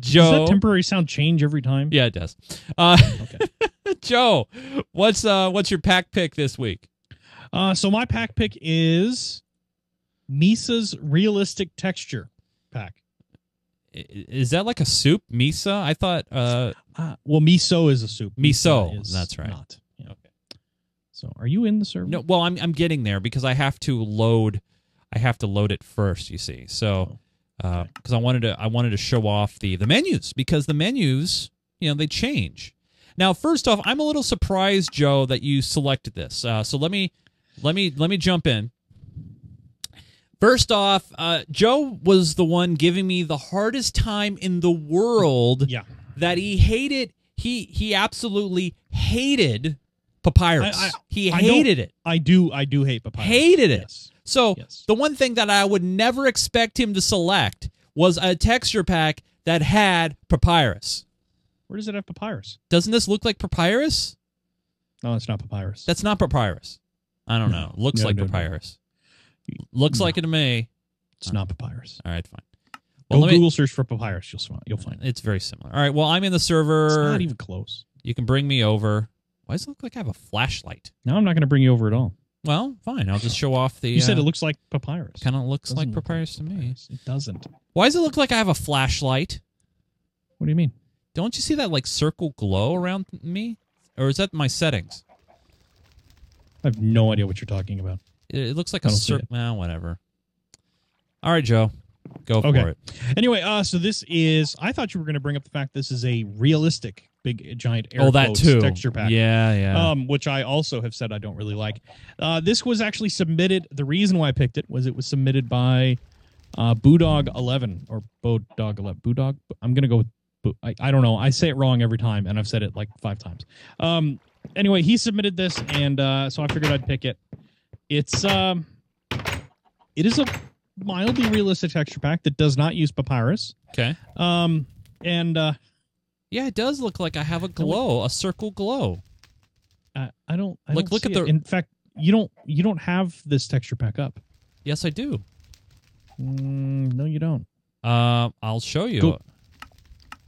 Joe, does that temporary sound change every time? Yeah, it does. Uh, okay. Joe, what's uh, what's your pack pick this week? Uh, so my pack pick is Misa's Realistic Texture Pack. is that like a soup? Misa? I thought. Uh, uh, well, miso is a soup. Miso. miso That's right. Not. Yeah. Okay. So, are you in the server? No. Well, I'm I'm getting there because I have to load. I have to load it first. You see. So, because oh, okay. uh, I wanted to I wanted to show off the the menus because the menus, you know, they change. Now, first off, I'm a little surprised, Joe, that you selected this. Uh, so let me let me let me jump in. First off, uh, Joe was the one giving me the hardest time in the world. Yeah. That he hated. He he absolutely hated Papyrus. I, I, he hated I it. I do I do hate Papyrus. Hated it. Yes. So yes. The one thing that I would never expect him to select was a texture pack that had Papyrus. Where does it have Papyrus? Doesn't this look like Papyrus? No, it's not Papyrus. That's not Papyrus. I don't no. know. Looks no, like no, Papyrus. No. Looks no. like it to me. It's not Papyrus. All right, fine. Well, Go me, Google search for Papyrus. You'll find you'll find it. It's very similar. All right. Well, I'm in the server. It's not even close. You can bring me over. Why does it look like I have a flashlight? No, I'm not going to bring you over at all. Well, fine. I'll just show off the. You said uh, it looks like Papyrus. Kind of looks like Papyrus, like Papyrus to me. It doesn't. Why does it look like I have a flashlight? What do you mean? Don't you see that like circle glow around me, or is that my settings? I have no idea what you're talking about. It looks like a circle. Nah, whatever. All right, Joe. Go okay. for it. Anyway, uh, so this is... I thought you were going to bring up the fact this is a realistic big giant air oh, that too. texture pack. Yeah, yeah. Um, which I also have said I don't really like. Uh, this was actually submitted... The reason why I picked it was it was submitted by uh, Boodog eleven or Bodog eleven. Boodog? I'm going to go with... Bo I, I don't know. I say it wrong every time, and I've said it like five times. Um, anyway, he submitted this, and uh, so I figured I'd pick it. It's um, it is a mildly realistic texture pack that does not use Papyrus. Okay. Um, and uh, yeah, it does look like I have a glow, a circle glow. I, I don't. I like, don't look see at the. It. In fact, you don't. You don't have this texture pack up. Yes, I do. Mm, no, you don't. Uh, I'll show you. Go.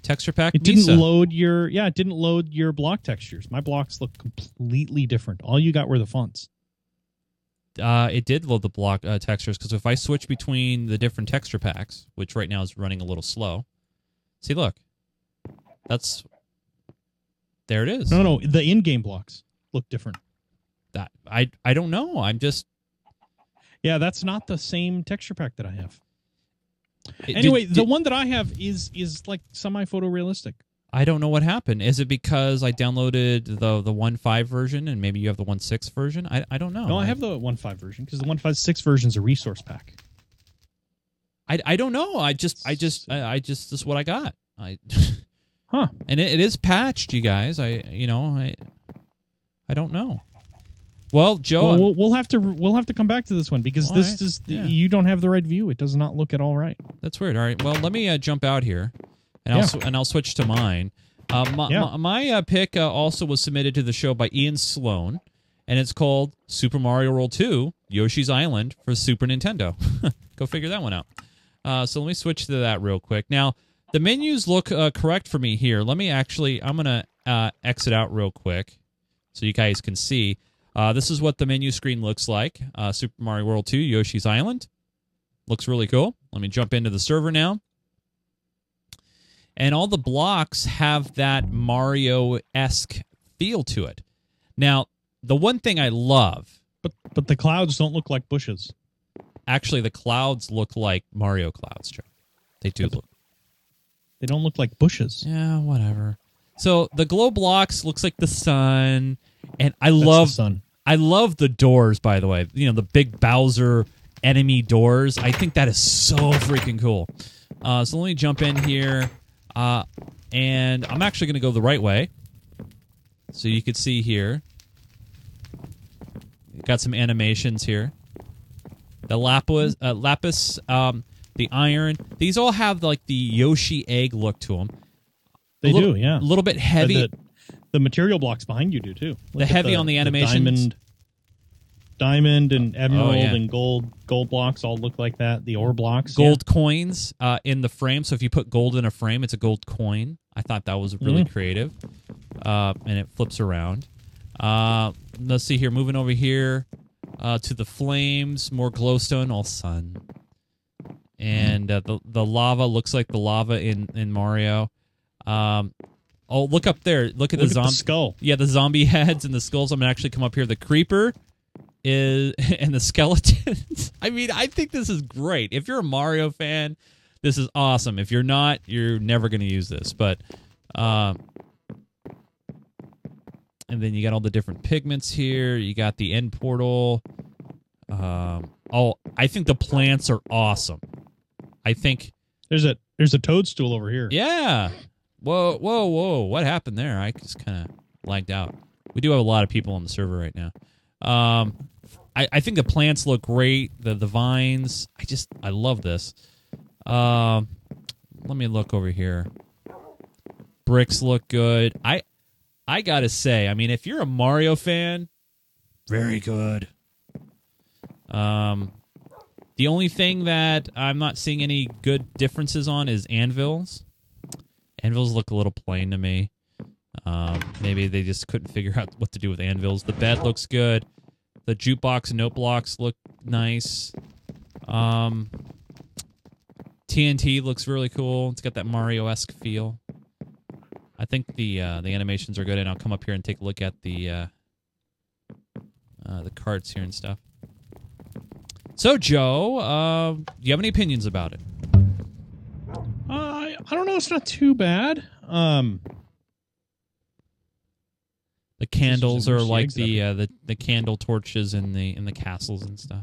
Texture pack. It didn't Misa. load your. Yeah, it didn't load your block textures. My blocks look completely different. All you got were the fonts. Uh, it did load the block uh, textures, because if I switch between the different texture packs, which right now is running a little slow, see, look, that's there it is. No, no, the in-game blocks look different. That I, I don't know. I'm just yeah, that's not the same texture pack that I have. It, anyway, did, the did, one that I have is is like semi-photorealistic. I don't know what happened. Is it because I downloaded the the one point five version and maybe you have the one point six version? I I don't know. No, I have the one point five version because the one point five point six version is a resource pack. I I don't know. I just I just I, I just this is what I got. I Huh. And it, it is patched, you guys. I you know, I I don't know. Well, Joe, well, we'll, we'll have to we'll have to come back to this one because this right. is the, yeah. you don't have the right view. It does not look at all right. That's weird. All right. Well, let me uh, jump out here. And, yeah. I'll sw and I'll switch to mine. Uh, my yeah. my, my uh, pick uh, also was submitted to the show by Ian Sloan, and it's called Super Mario World two, Yoshi's Island for Super Nintendo. Go figure that one out. Uh, so let me switch to that real quick. Now, the menus look uh, correct for me here. Let me actually, I'm going to uh, exit out real quick so you guys can see. Uh, this is what the menu screen looks like. Uh, Super Mario World two, Yoshi's Island. Looks really cool. Let me jump into the server now. And all the blocks have that Mario-esque feel to it. Now, the one thing I love... But but the clouds don't look like bushes. Actually, the clouds look like Mario clouds, Joe. They do look... They don't look like bushes. Yeah, whatever. So the glow blocks looks like the sun. And I That's love... the sun. I love the doors, by the way. You know, the big Bowser enemy doors. I think that is so freaking cool. Uh, so let me jump in here... Uh, and I'm actually going to go the right way. So you can see here. Got some animations here. The lapis, uh, lapis um, the iron. These all have like the Yoshi egg look to them. They little, do, yeah. A little bit heavy. Uh, the, the material blocks behind you do, too. Look the heavy the, on the animations. The diamond, diamond and emerald oh, yeah. and gold. Gold blocks all look like that. The ore blocks. Gold yeah. coins uh, in the frame. So if you put gold in a frame, it's a gold coin. I thought that was really mm. creative. Uh, and it flips around. Uh, let's see here. Moving over here uh, to the flames. More glowstone. All sun. and uh, the the lava looks like the lava in in Mario. Um, oh, look up there! Look at look the zombie skull. Yeah, the zombie heads and the skulls. I'm gonna actually come up here. The creeper is and the skeletons. I mean, I think this is great. If you're a Mario fan, this is awesome. If you're not, you're never gonna use this. But, um, and then you got all the different pigments here. You got the end portal. Um, oh, I think the plants are awesome. I think there's a there's a toadstool over here. Yeah. Whoa, whoa, whoa! What happened there? I just kind of lagged out. We do have a lot of people on the server right now. Um, I, I think the plants look great. The the vines. I just I love this. Um, let me look over here. Bricks look good. I I gotta say, I mean, if you're a Mario fan, very good. Um, the only thing that I'm not seeing any good differences on is anvils. Anvils look a little plain to me. Um, maybe they just couldn't figure out what to do with anvils. The bed looks good. The jukebox and note blocks look nice. Um, T N T looks really cool. It's got that Mario-esque feel. I think the uh, the animations are good, and I'll come up here and take a look at the uh, uh, the carts here and stuff. So, Joe, uh, do you have any opinions about it? Uh, I don't know. It's not too bad. Um, the candles are like the, uh, the the candle torches in the in the castles and stuff.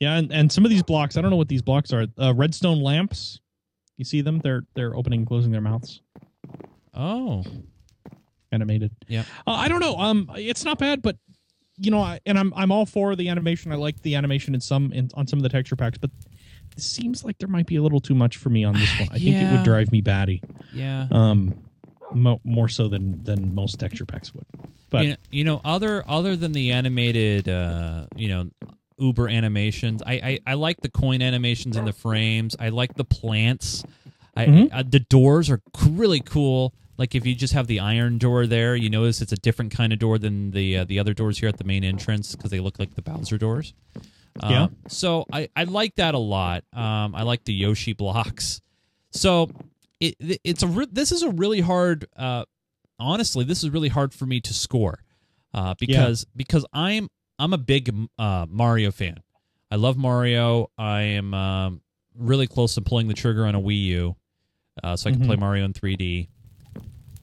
Yeah, and, and some of these blocks, I don't know what these blocks are. Uh, redstone lamps. You see them? They're they're opening and closing their mouths. Oh, animated. Yeah. Uh, I don't know. Um, it's not bad, but you know, I, and I'm I'm all for the animation. I like the animation in some in, on some of the texture packs, but. It seems like there might be a little too much for me on this one. I yeah. think it would drive me batty. Yeah. Um, mo- more so than, than most texture packs would. But you know, you know other other than the animated, uh, you know, Uber animations, I, I I like the coin animations in the frames. I like the plants. I, mm-hmm. I the doors are really cool. Like if you just have the iron door there, you notice it's a different kind of door than the uh, the other doors here at the main entrance because they look like the Bowser doors. Um, yeah. So I, I like that a lot. Um, I like the Yoshi blocks. So it, it it's a re- this is a really hard. Uh, honestly, this is really hard for me to score uh, because yeah. because I'm I'm a big uh, Mario fan. I love Mario. I am um, really close to pulling the trigger on a Wii U, uh, so I can mm-hmm. play Mario in three D.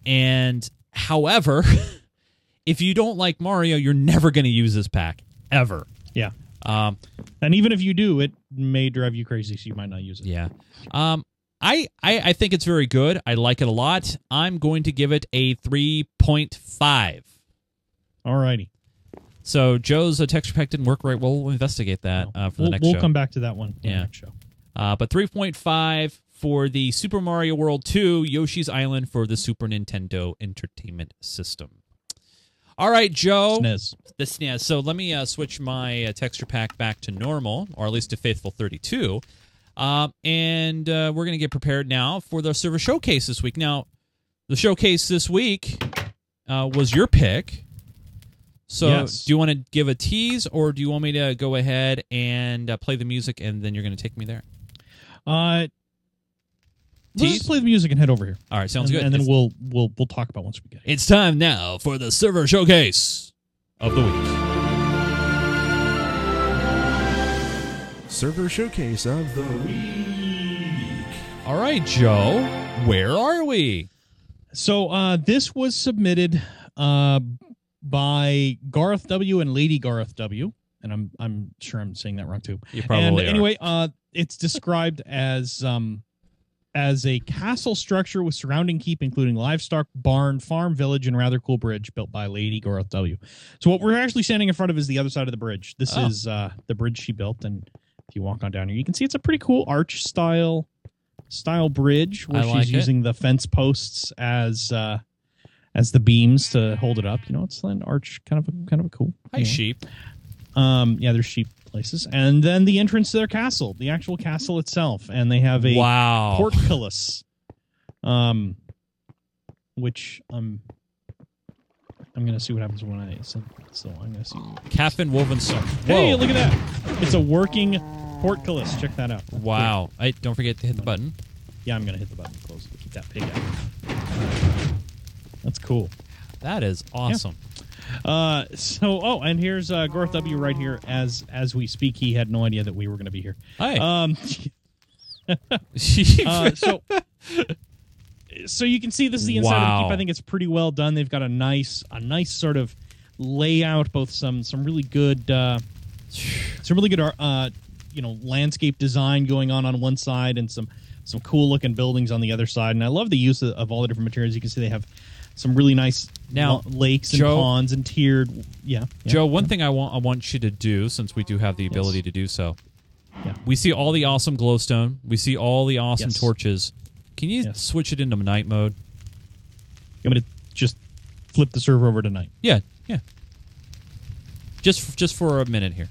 And however, if you don't like Mario, you're never going to use this pack ever. Yeah. Um, and even if you do, it may drive you crazy, so you might not use it. Yeah. Um, I, I, I think it's very good. I like it a lot. I'm going to give it a three point five. All righty. So Joe's uh, texture pack didn't work right. We'll investigate that uh, for we'll, the next we'll show. We'll come back to that one for yeah. the next show. Uh, but three point five for the Super Mario World two Yoshi's Island for the Super Nintendo Entertainment System. All right, Joe. S N E S. The S N E S. So let me uh, switch my uh, texture pack back to normal, or at least to Faithful thirty-two. Uh, and uh, we're going to get prepared now for the server showcase this week. Now, the showcase this week uh, was your pick. So yes. Do you want to give a tease, or do you want me to go ahead and uh, play the music, and then you're going to take me there? Uh, Let's just play the music and head over here. All right, sounds and, good. And then it's, we'll we'll we'll talk about once we get here. It's time now for the server showcase of the week. Server showcase of the week. All right, Joe, where are we? So uh, this was submitted uh, by Garth W and Lady Garth W, and I'm I'm sure I'm saying that wrong too. You probably and anyway, are. Uh, it's described as. Um, as a castle structure with surrounding keep, including livestock, barn, farm, village, and rather cool bridge built by Lady Garth W. So what we're actually standing in front of is the other side of the bridge. This oh. is uh, the bridge she built, and if you walk on down here, you can see it's a pretty cool arch-style style bridge where I she's like using the fence posts as uh, as the beams to hold it up. You know, it's an arch, kind of a, kind of a cool. Hi, you know. Sheep. Um, yeah, there's sheep. Places and then the entrance to their castle, the actual castle itself, and they have a wow. portcullis, um, which I'm I'm going to see what happens when I send it. So I'm going to see. Captain Wolvenson. Hey, look at that. It's a working portcullis. Check that out. Wow. I, don't forget to hit the button. Yeah, I'm going to hit the button. Close. Keep that pig out. That's cool. That is awesome. Yeah. Uh, so, oh, and here's uh, Garth W. right here as as we speak. He had no idea that we were going to be here. Hi. Um, uh, so, so you can see this is the inside wow. of the keep. I think it's pretty well done. They've got a nice a nice sort of layout, both some some really good uh, some really good uh, you know landscape design going on on one side, and some some cool looking buildings on the other side. And I love the use of, of all the different materials. You can see they have. Some really nice now, lakes and Joe, ponds and tiered, yeah. yeah Joe, one yeah. thing I want I want you to do, since we do have the ability yes. to do so, yeah. we see all the awesome glowstone, we see all the awesome yes. torches. Can you yes. switch it into night mode? I'm gonna just flip the server over to night. Yeah, yeah. Just just for a minute here.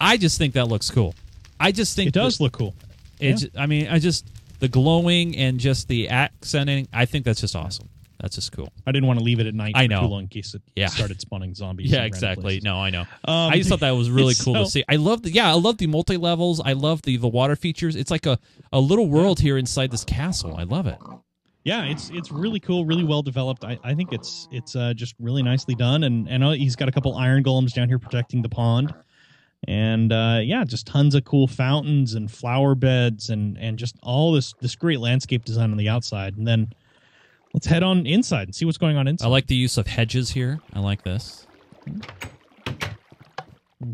I just think that looks cool. I just think it does that, look cool. It. Yeah. I mean, I just the glowing and just the accenting. I think that's just awesome. That's just cool. I didn't want to leave it at night I know. for too long in case it yeah. started spawning zombies. Yeah, exactly. No, I know. Um, I just thought that was really cool so, to see. I love the yeah, I love the multi levels. I love the the water features. It's like a, a little world here inside this castle. I love it. Yeah, it's it's really cool, really well developed. I, I think it's it's uh, just really nicely done. And and uh, he's got a couple iron golems down here protecting the pond. And uh, yeah, just tons of cool fountains and flower beds and and just all this this great landscape design on the outside. And then. Let's head on inside and see what's going on inside. I like the use of hedges here. I like this.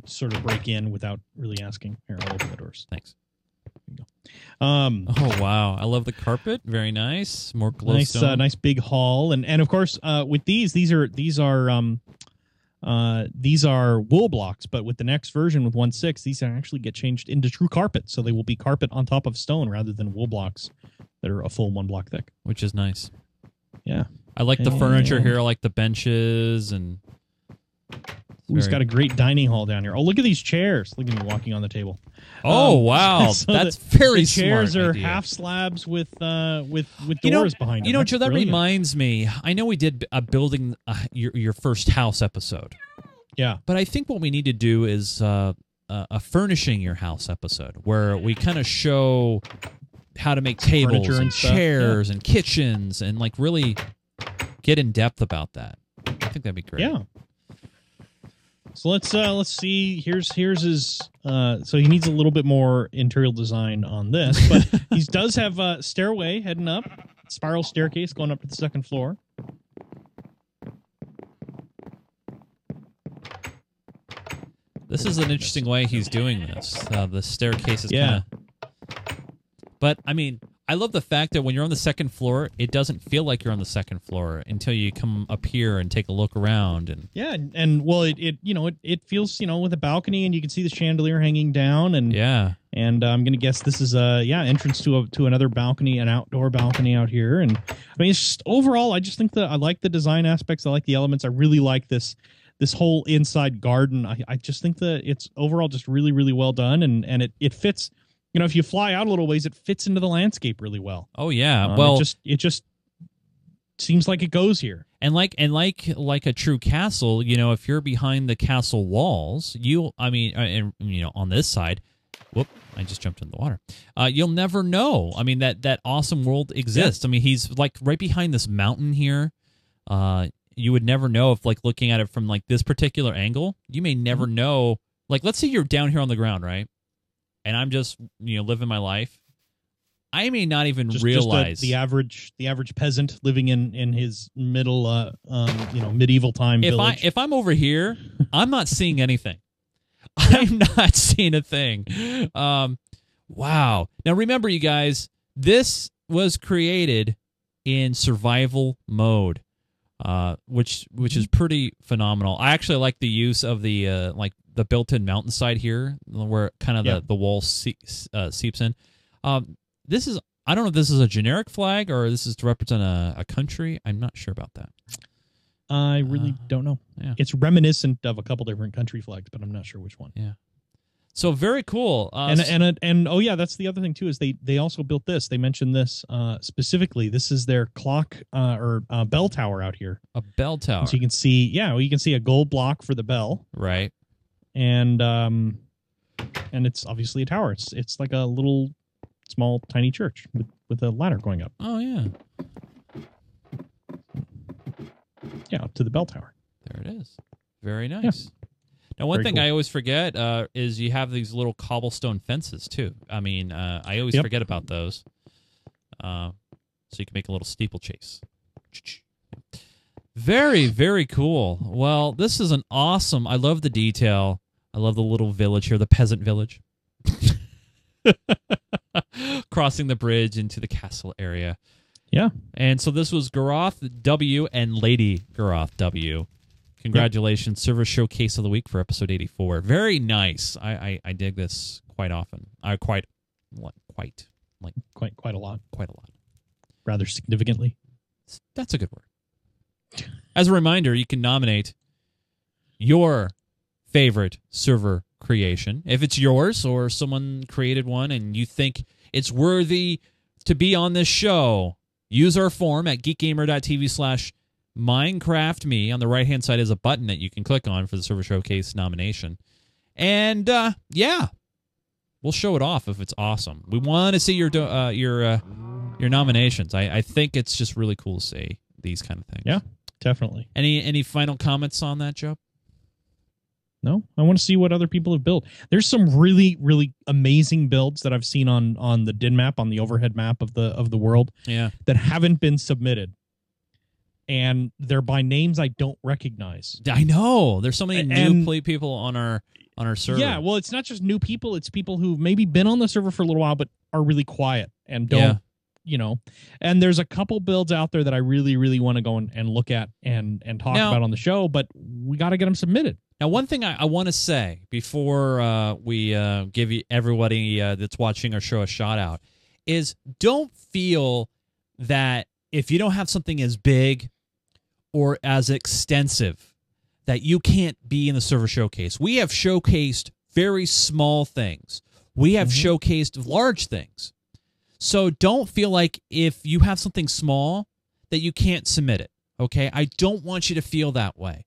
Sort of break in without really asking. Here, I'll open the doors. Thanks. There you go. Um, oh, wow. I love the carpet. Very nice. More glowstone. Nice, uh, nice big hall. And, and of course, uh, with these, these are these are, um, uh, these are wool blocks. But with the next version, with one point six, these actually get changed into true carpet. So they will be carpet on top of stone rather than wool blocks that are a full one block thick. Which is nice. Yeah, I like the and, furniture here. I like the benches, and we've got a great dining hall down here. Oh, look at these chairs! Look at me walking on the table. Oh um, wow, so that's the, very the chairs smart are idea. Half slabs with uh, with with you doors know, behind them. You know, that's Joe, that brilliant. Reminds me. I know we did a building uh, your your first house episode. Yeah, but I think what we need to do is uh, uh, a furnishing your house episode where we kind of show. How to make tables and, and chairs yeah. and kitchens and like really get in depth about that. I think that'd be great. Yeah. So let's uh, let's see. Here's here's his. Uh, so he needs a little bit more interior design on this, but he does have a stairway heading up, spiral staircase going up to the second floor. This is an interesting way he's doing this. Uh, the staircase is yeah. kind of. But, I mean, I love the fact that when you're on the second floor, it doesn't feel like you're on the second floor until you come up here and take a look around. And yeah, and, and well, it, it you know, it, it feels, you know, with a balcony and you can see the chandelier hanging down. And yeah. And uh, I'm going to guess this is, a yeah, entrance to a, to another balcony, an outdoor balcony out here. And, I mean, it's just overall, I just think that I like the design aspects. I like the elements. I really like this this whole inside garden. I, I just think that it's overall just really, really well done. And, and it, it fits... You know, if you fly out a little ways, it fits into the landscape really well. Oh yeah, um, well, it just it just seems like it goes here. And like and like like a true castle, you know, if you're behind the castle walls, you, I mean, and you know, on this side, whoop, I just jumped in the water. Uh, you'll never know. I mean, that that awesome world exists. Yeah. I mean, he's like right behind this mountain here. Uh, you would never know if like looking at it from like this particular angle, you may never mm-hmm. know. Like, let's say you're down here on the ground, right? And I'm just, you know, living my life. I may not even just, realize just a, the average, the average peasant living in, in his middle, uh, um, you know, medieval time. If village. I if I'm over here, I'm not seeing anything. I'm not seeing a thing. Um, wow. Now remember, you guys, this was created in survival mode, uh, which which is pretty phenomenal. I actually like the use of the uh, like. the built-in mountainside here where kind of yeah. the, the wall see, uh, seeps in. Um, this is, I don't know if this is a generic flag or this is to represent a, a country. I'm not sure about that. I really uh, don't know. Yeah. It's reminiscent of a couple different country flags, but I'm not sure which one. Yeah. So very cool. Uh, and and and oh yeah, that's the other thing too, is they they also built this. They mentioned this uh, specifically. This is their clock uh, or uh, bell tower out here. A bell tower. So you can see, yeah, you can see a gold block for the bell. Right. And um, and it's obviously a tower. It's it's like a little small tiny church with with a ladder going up. Oh yeah. Yeah, up to the bell tower. There it is. Very nice. Yeah. Now, one Very thing cool. I always forget uh, is you have these little cobblestone fences, too. I mean, uh, I always yep. forget about those. Uh, so you can make a little steeplechase. Very, very cool. Well, this is an awesome... I love the detail. I love the little village here, the peasant village. Crossing the bridge into the castle area. Yeah. And so this was Garoth W and Lady Garoth W. Congratulations, yep. Server Showcase of the Week for episode eighty-four. Very nice. I, I, I dig this quite often. I quite, what, quite, like quite, quite a lot, quite a lot, rather significantly. That's a good word. As a reminder, you can nominate your favorite server creation if it's yours or someone created one and you think it's worthy to be on this show. Use our form at geekgamer dot t v slash Minecraft Me. On the right hand side is a button that you can click on for the Server Showcase nomination, and uh, yeah, we'll show it off if it's awesome. We want to see your uh, your uh, your nominations. I, I think it's just really cool to see these kind of things. Yeah, definitely. Any any final comments on that, Joe? No, I want to see what other people have built. There's some really, really amazing builds that I've seen on on the D I N map, on the overhead map of the of the world. Yeah, that haven't been submitted. And they're by names I don't recognize. I know. There's so many and, new people on our on our server. Yeah, well, it's not just new people. It's people who've maybe been on the server for a little while but are really quiet and don't, yeah. you know. And there's a couple builds out there that I really, really want to go and, and look at and, and talk now, about on the show, but we got to get them submitted. Now, one thing I, I want to say before uh, we uh, give you everybody uh, that's watching our show a shout-out is don't feel that if you don't have something as big or as extensive that you can't be in the server showcase. We have showcased very small things. We have mm-hmm. showcased large things. So don't feel like if you have something small that you can't submit it, okay? I don't want you to feel that way.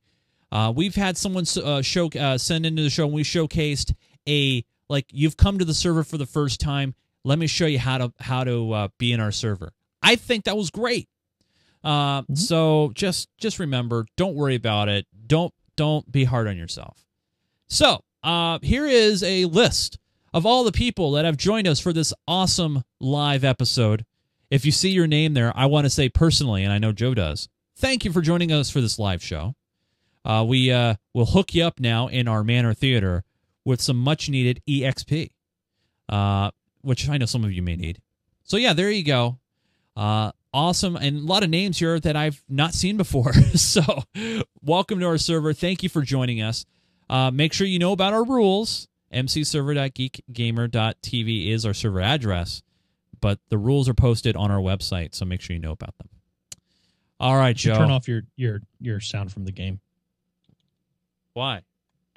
Uh, we've had someone uh, show, uh, send into the show, and we showcased a, like, you've come to the server for the first time. Let me show you how to, how to uh, be in our server. I think that was great. Uh, mm-hmm. So just just remember, don't worry about it. Don't don't be hard on yourself. So uh, here is a list of all the people that have joined us for this awesome live episode. If you see your name there, I want to say personally, and I know Joe does, thank you for joining us for this live show. Uh, we uh, will hook you up now in our Manor Theater with some much-needed E X P, uh, which I know some of you may need. So yeah, there you go. Uh, awesome, and a lot of names here that I've not seen before. So welcome to our server. Thank you for joining us. Uh, make sure you know about our rules. m c server dot geek gamer dot t v is our server address, but the rules are posted on our website, so make sure you know about them. All right, Joe. Turn off your, your, your sound from the game. Why?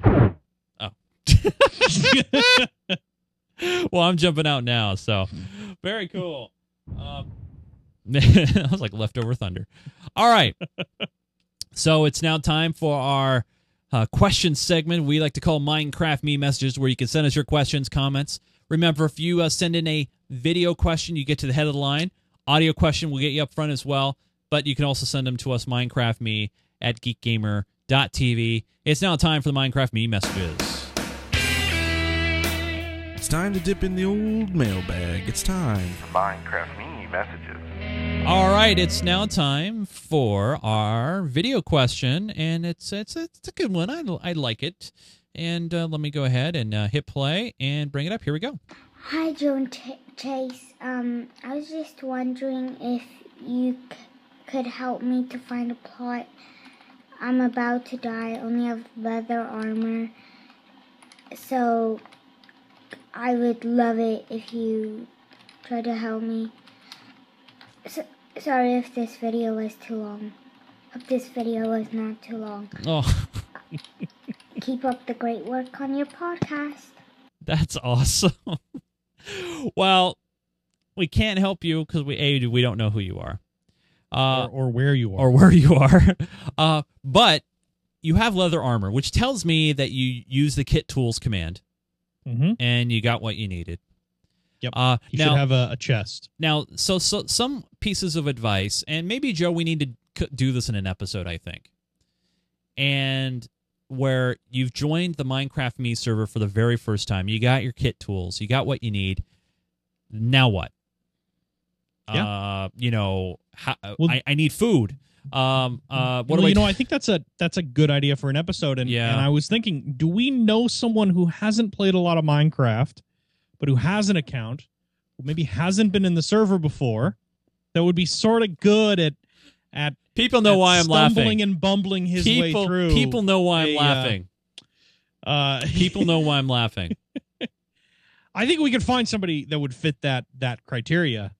Oh. Well, I'm jumping out now, so very cool. Um, I was like leftover thunder. All right. So it's now time for our uh, question segment. We like to call Minecraft Me Messages, where you can send us your questions, comments. Remember, if you uh, send in a video question, you get to the head of the line. Audio question will get you up front as well. But you can also send them to us, Minecraft Me at geek gamer dot t v. It's now time for the Minecraft Me Messages. It's time to dip in the old mailbag. It's time for Minecraft Me Messages. All right, it's now time for our video question, and it's it's it's a good one. I, I like it. And uh, let me go ahead and uh, hit play and bring it up. Here we go. Hi, Joe and T- Chase. Um, I was just wondering if you c- could help me to find a plot. I'm about to die. I only have leather armor, so I would love it if you try to help me. So, sorry if this video was too long. Hope this video was not too long. Oh. Keep up the great work on your podcast. That's awesome. Well, we can't help you because we a we don't know who you are, uh, or, or where you are, or where you are. Uh, but you have leather armor, which tells me that you use the kit tools command, mm-hmm. and you got what you needed. Yep. Uh, you now, should have a, a chest. Now, so so some pieces of advice, and maybe Joe, we need to do this in an episode, I think, and where you've joined the Minecraft Me server for the very first time. You got your kit tools. You got what you need. Now what? Yeah. Uh, you know, how, well, I, I need food. Um, uh, what well, do I you know, I think that's a that's a good idea for an episode. And, yeah. and I was thinking, do we know someone who hasn't played a lot of Minecraft, but who has an account, who maybe hasn't been in the server before, that would be sort of good at at people know at why I'm laughing, stumbling and bumbling his people, way through. People know why I'm a, laughing. Uh, people know why I'm laughing. I think we could find somebody that would fit that that criteria.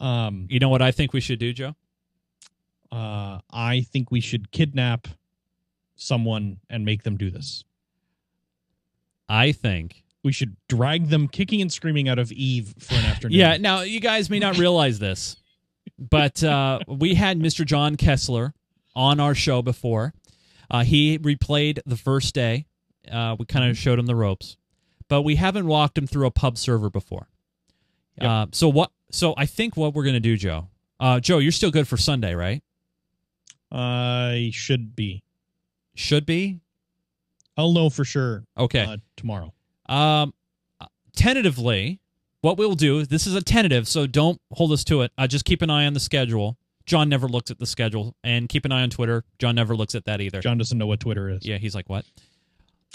Um, you know what I think we should do, Joe? Uh, I think we should kidnap someone and make them do this. I think we should drag them kicking and screaming out of EVE for an afternoon. Yeah, now, you guys may not realize this, but uh, we had Mister John Kessler on our show before. Uh, he replayed the first day. Uh, we kind of showed him the ropes. But we haven't walked him through a pub server before. Yep. Uh, so what? So I think what we're going to do, Joe. Uh, Joe, you're still good for Sunday, right? I uh, should be. Should be? I'll know for sure. Okay. Uh, tomorrow. Um, tentatively, what we'll do, this is a tentative, so don't hold us to it. Uh, just keep an eye on the schedule. John never looks at the schedule. And keep an eye on Twitter. John never looks at that either. John doesn't know what Twitter is. Yeah, he's like, what?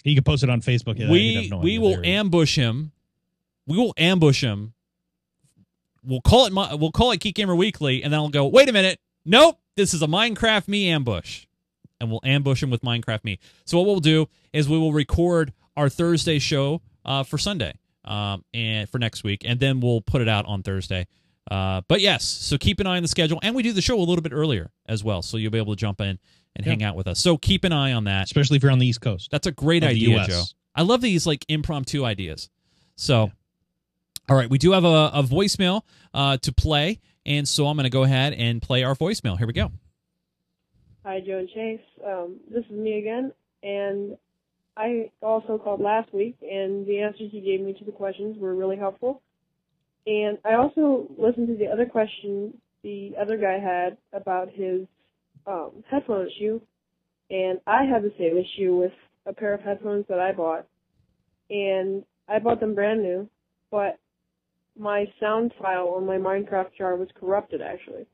He can post it on Facebook. Yeah, we no we will ambush him. We will ambush him. We'll call it my, we'll call it Geek Gamer Weekly, and then I'll go, wait a minute. Nope, this is a Minecraft Me ambush. And we'll ambush him with Minecraft Me. So what we'll do is we will record our Thursday show uh, for Sunday um, and for next week, and then we'll put it out on Thursday. Uh, but, yes, so keep an eye on the schedule. And we do the show a little bit earlier as well, so you'll be able to jump in and yeah. hang out with us. So keep an eye on that. Especially if you're on the East Coast. That's a great idea, Joe. I love these, like, impromptu ideas. So, yeah. All right, we do have a, a voicemail uh, to play, and so I'm going to go ahead and play our voicemail. Here we go. Hi, Joe and Chase. Um, this is me again, and I also called last week, and the answers you gave me to the questions were really helpful. And I also listened to the other question the other guy had about his um, headphone issue, and I had the same issue with a pair of headphones that I bought, and I bought them brand new, but my sound file on my Minecraft jar was corrupted, actually.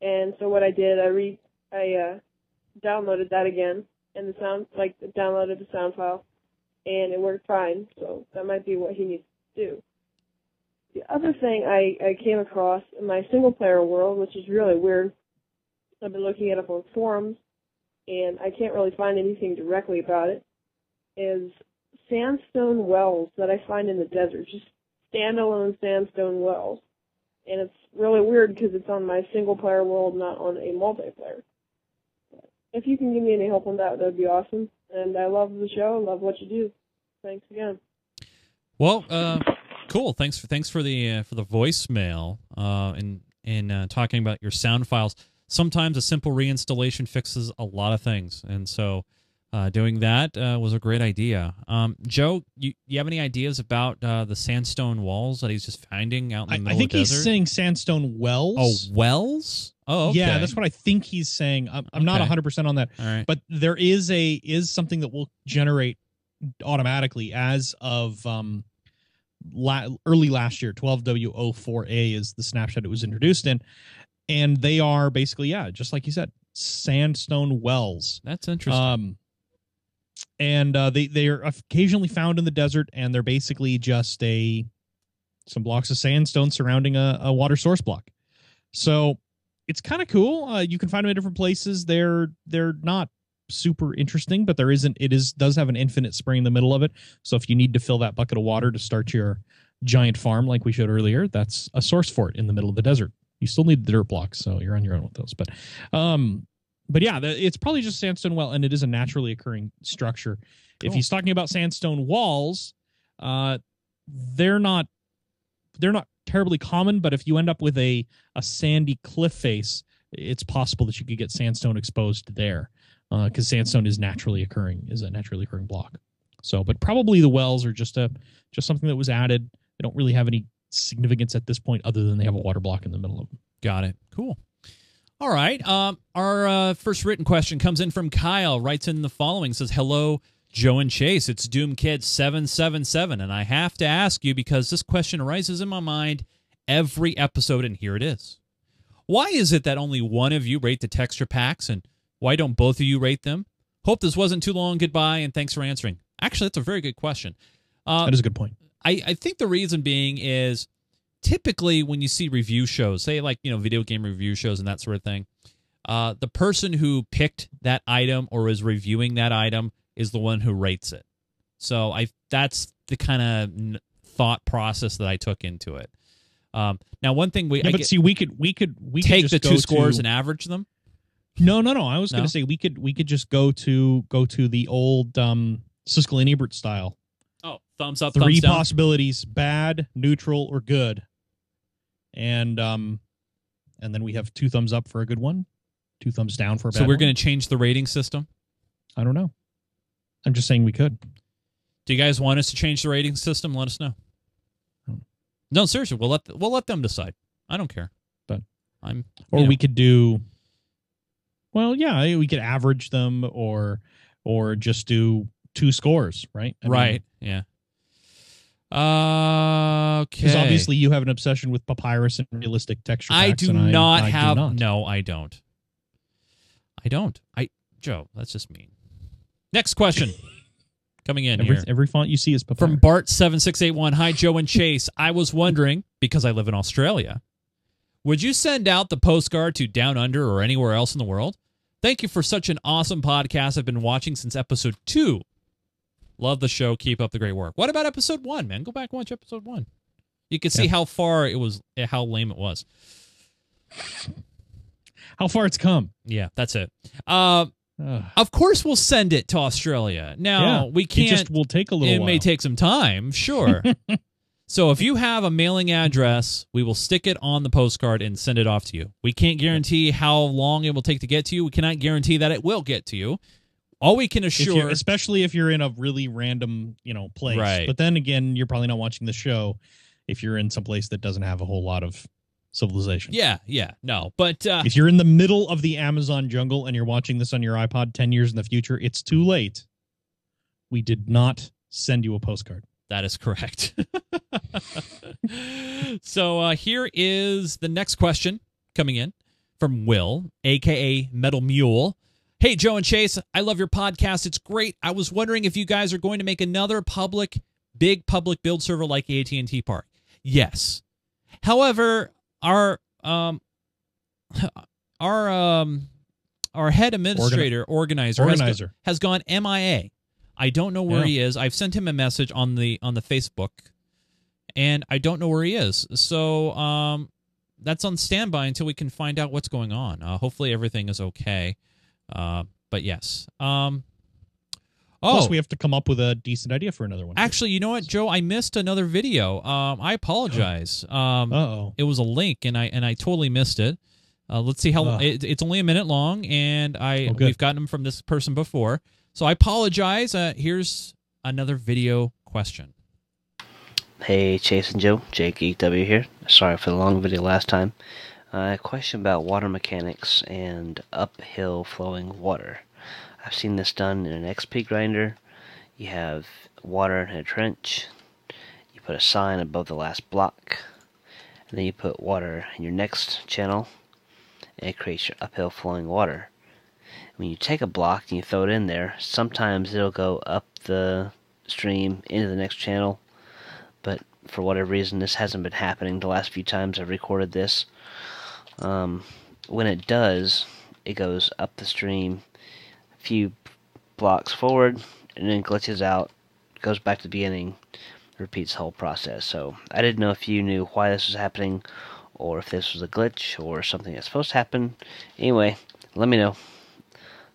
And so what I did, I re I uh, downloaded that again, and the sound, like, downloaded the sound file, and it worked fine. So that might be what he needs to do. The other thing I, I came across in my single-player world, which is really weird, I've been looking it up on forums, and I can't really find anything directly about it, is sandstone wells that I find in the desert, just standalone sandstone wells. And it's really weird because it's on my single-player world, not on a multiplayer. If you can give me any help on that, that would be awesome. And I love the show. I love what you do. Thanks again. Well, uh, cool. Thanks for thanks for the uh, for the voicemail uh, and and uh, talking about your sound files. Sometimes a simple reinstallation fixes a lot of things, and so uh, doing that uh, was a great idea. Um, Joe, you you have any ideas about uh, the sandstone walls that he's just finding out in the I, middle I think of he's desert? Saying sandstone wells. Oh, wells. Oh, okay. Yeah, that's what I think he's saying. I'm, I'm okay. not one hundred percent on that. All right. But there is a is something that will generate automatically as of um, la early last year. twelve W oh four A is the snapshot it was introduced in. And they are basically, yeah, just like you said, sandstone wells. That's interesting. Um, and uh, they, they are occasionally found in the desert, and they're basically just a some blocks of sandstone surrounding a, a water source block. So it's kind of cool. Uh, you can find them in different places. They're they're not super interesting, but there isn't. It is does have an infinite spring in the middle of it. So if you need to fill that bucket of water to start your giant farm, like we showed earlier, that's a source for it in the middle of the desert. You still need the dirt blocks, so you're on your own with those. But, um, but yeah, the, it's probably just sandstone well, and it is a naturally occurring structure. Cool. If he's talking about sandstone walls, Uh, they're not they're not terribly common, but if you end up with a a sandy cliff face, it's possible that you could get sandstone exposed there, because uh, sandstone is naturally occurring is a naturally occurring block. So, but probably the wells are just a just something that was added. They don't really have any significance at this point, other than they have a water block in the middle of them. Got it. Cool. All right. Um, our uh, first written question comes in from Kyle. Writes in the following. Says, hello, Joe and Chase. It's Doom Kid seven seven seven, and I have to ask you because this question arises in my mind every episode, and here it is. Why is it that only one of you rate the texture packs, and why don't both of you rate them? Hope this wasn't too long. Goodbye, and thanks for answering. Actually, that's a very good question. Uh, that is a good point. I, I think the reason being is, typically, when you see review shows, say like, you know, video game review shows and that sort of thing, uh, the person who picked that item or is reviewing that item is the one who rates it. So I that's the kind of thought process that I took into it. Um, now, one thing we yeah, I but get, see, we could we could we take could just the two scores to, and average them. No, no, no. I was no? going to say we could we could just go to go to the old um, Siskel and Ebert style. Oh, thumbs up, three thumbs down. Possibilities: bad, neutral, or good. And um, and then we have two thumbs up for a good one, two thumbs down for a bad one. So we're going to change the rating system? I don't know. I'm just saying we could. Do you guys want us to change the rating system? Let us know. No, seriously, we'll let the, we'll let them decide. I don't care. But I'm or know. we could do. Well, yeah, we could average them, or or just do two scores, right? I right. Mean, yeah. Uh, okay. Because obviously you have an obsession with papyrus and realistic texture packs. I do and not I, I have. Do not. No, I don't. I don't. I Joe, that's just mean. Next question, coming in every, here. Every font you see is papyrus. From Bart seven six eight one. Hi, Joe and Chase. I was wondering, because I live in Australia, would you send out the postcard to Down Under or anywhere else in the world? Thank you for such an awesome podcast. I've been watching since episode two. Love the show. Keep up the great work. What about episode one, man? Go back and watch episode one. You can see yeah. how far it was, how lame it was. How far it's come. Yeah, that's it. Uh, uh, of course, we'll send it to Australia. Now, yeah, we can't. It just will take a little It while. may take some time, sure. So if you have a mailing address, we will stick it on the postcard and send it off to you. We can't guarantee how long it will take to get to you. We cannot guarantee that it will get to you. All we can assure, if especially if you're in a really random, you know, place. Right. But then again, you're probably not watching the show if you're in some place that doesn't have a whole lot of civilization. Yeah, yeah, no. But uh, if you're in the middle of the Amazon jungle and you're watching this on your iPod ten years in the future, it's too late. We did not send you a postcard. That is correct. So uh, here is the next question coming in from Will, a k a. Metal Mule. Hey, Joe and Chase, I love your podcast. It's great. I was wondering if you guys are going to make another public, big public build server like A T and T Park. Yes. However, our um, our um, our head administrator, Organi- organizer, organizer. Has, has gone M I A. I don't know where yeah. he is. I've sent him a message on the on the Facebook, and I don't know where he is. So um, that's on standby until we can find out what's going on. Uh, hopefully, everything is okay. Uh, but yes. Um, oh, Plus, we have to come up with a decent idea for another one. Actually, you know what, Joe? I missed another video. Um, I apologize. Um, Uh-oh. It was a link, and I and I totally missed it. Uh, let's see how long. It, it's only a minute long, and I oh, we've gotten them from this person before. So I apologize. Uh, here's another video question. Hey, Chase and Joe. Jake E W here. Sorry for the long video last time. Uh, a question about water mechanics and uphill flowing water. I've seen this done in an X P grinder. You have water in a trench. You put a sign above the last block. And then you put water in your next channel. And it creates your uphill flowing water. When you take a block and you throw it in there, sometimes it'll go up the stream into the next channel. But for whatever reason, this hasn't been happening the last few times I've recorded this. Um, when it does, it goes up the stream a few blocks forward and then glitches out, goes back to the beginning, repeats the whole process. So I didn't know if you knew why this was happening or if this was a glitch or something that's supposed to happen. Anyway, let me know.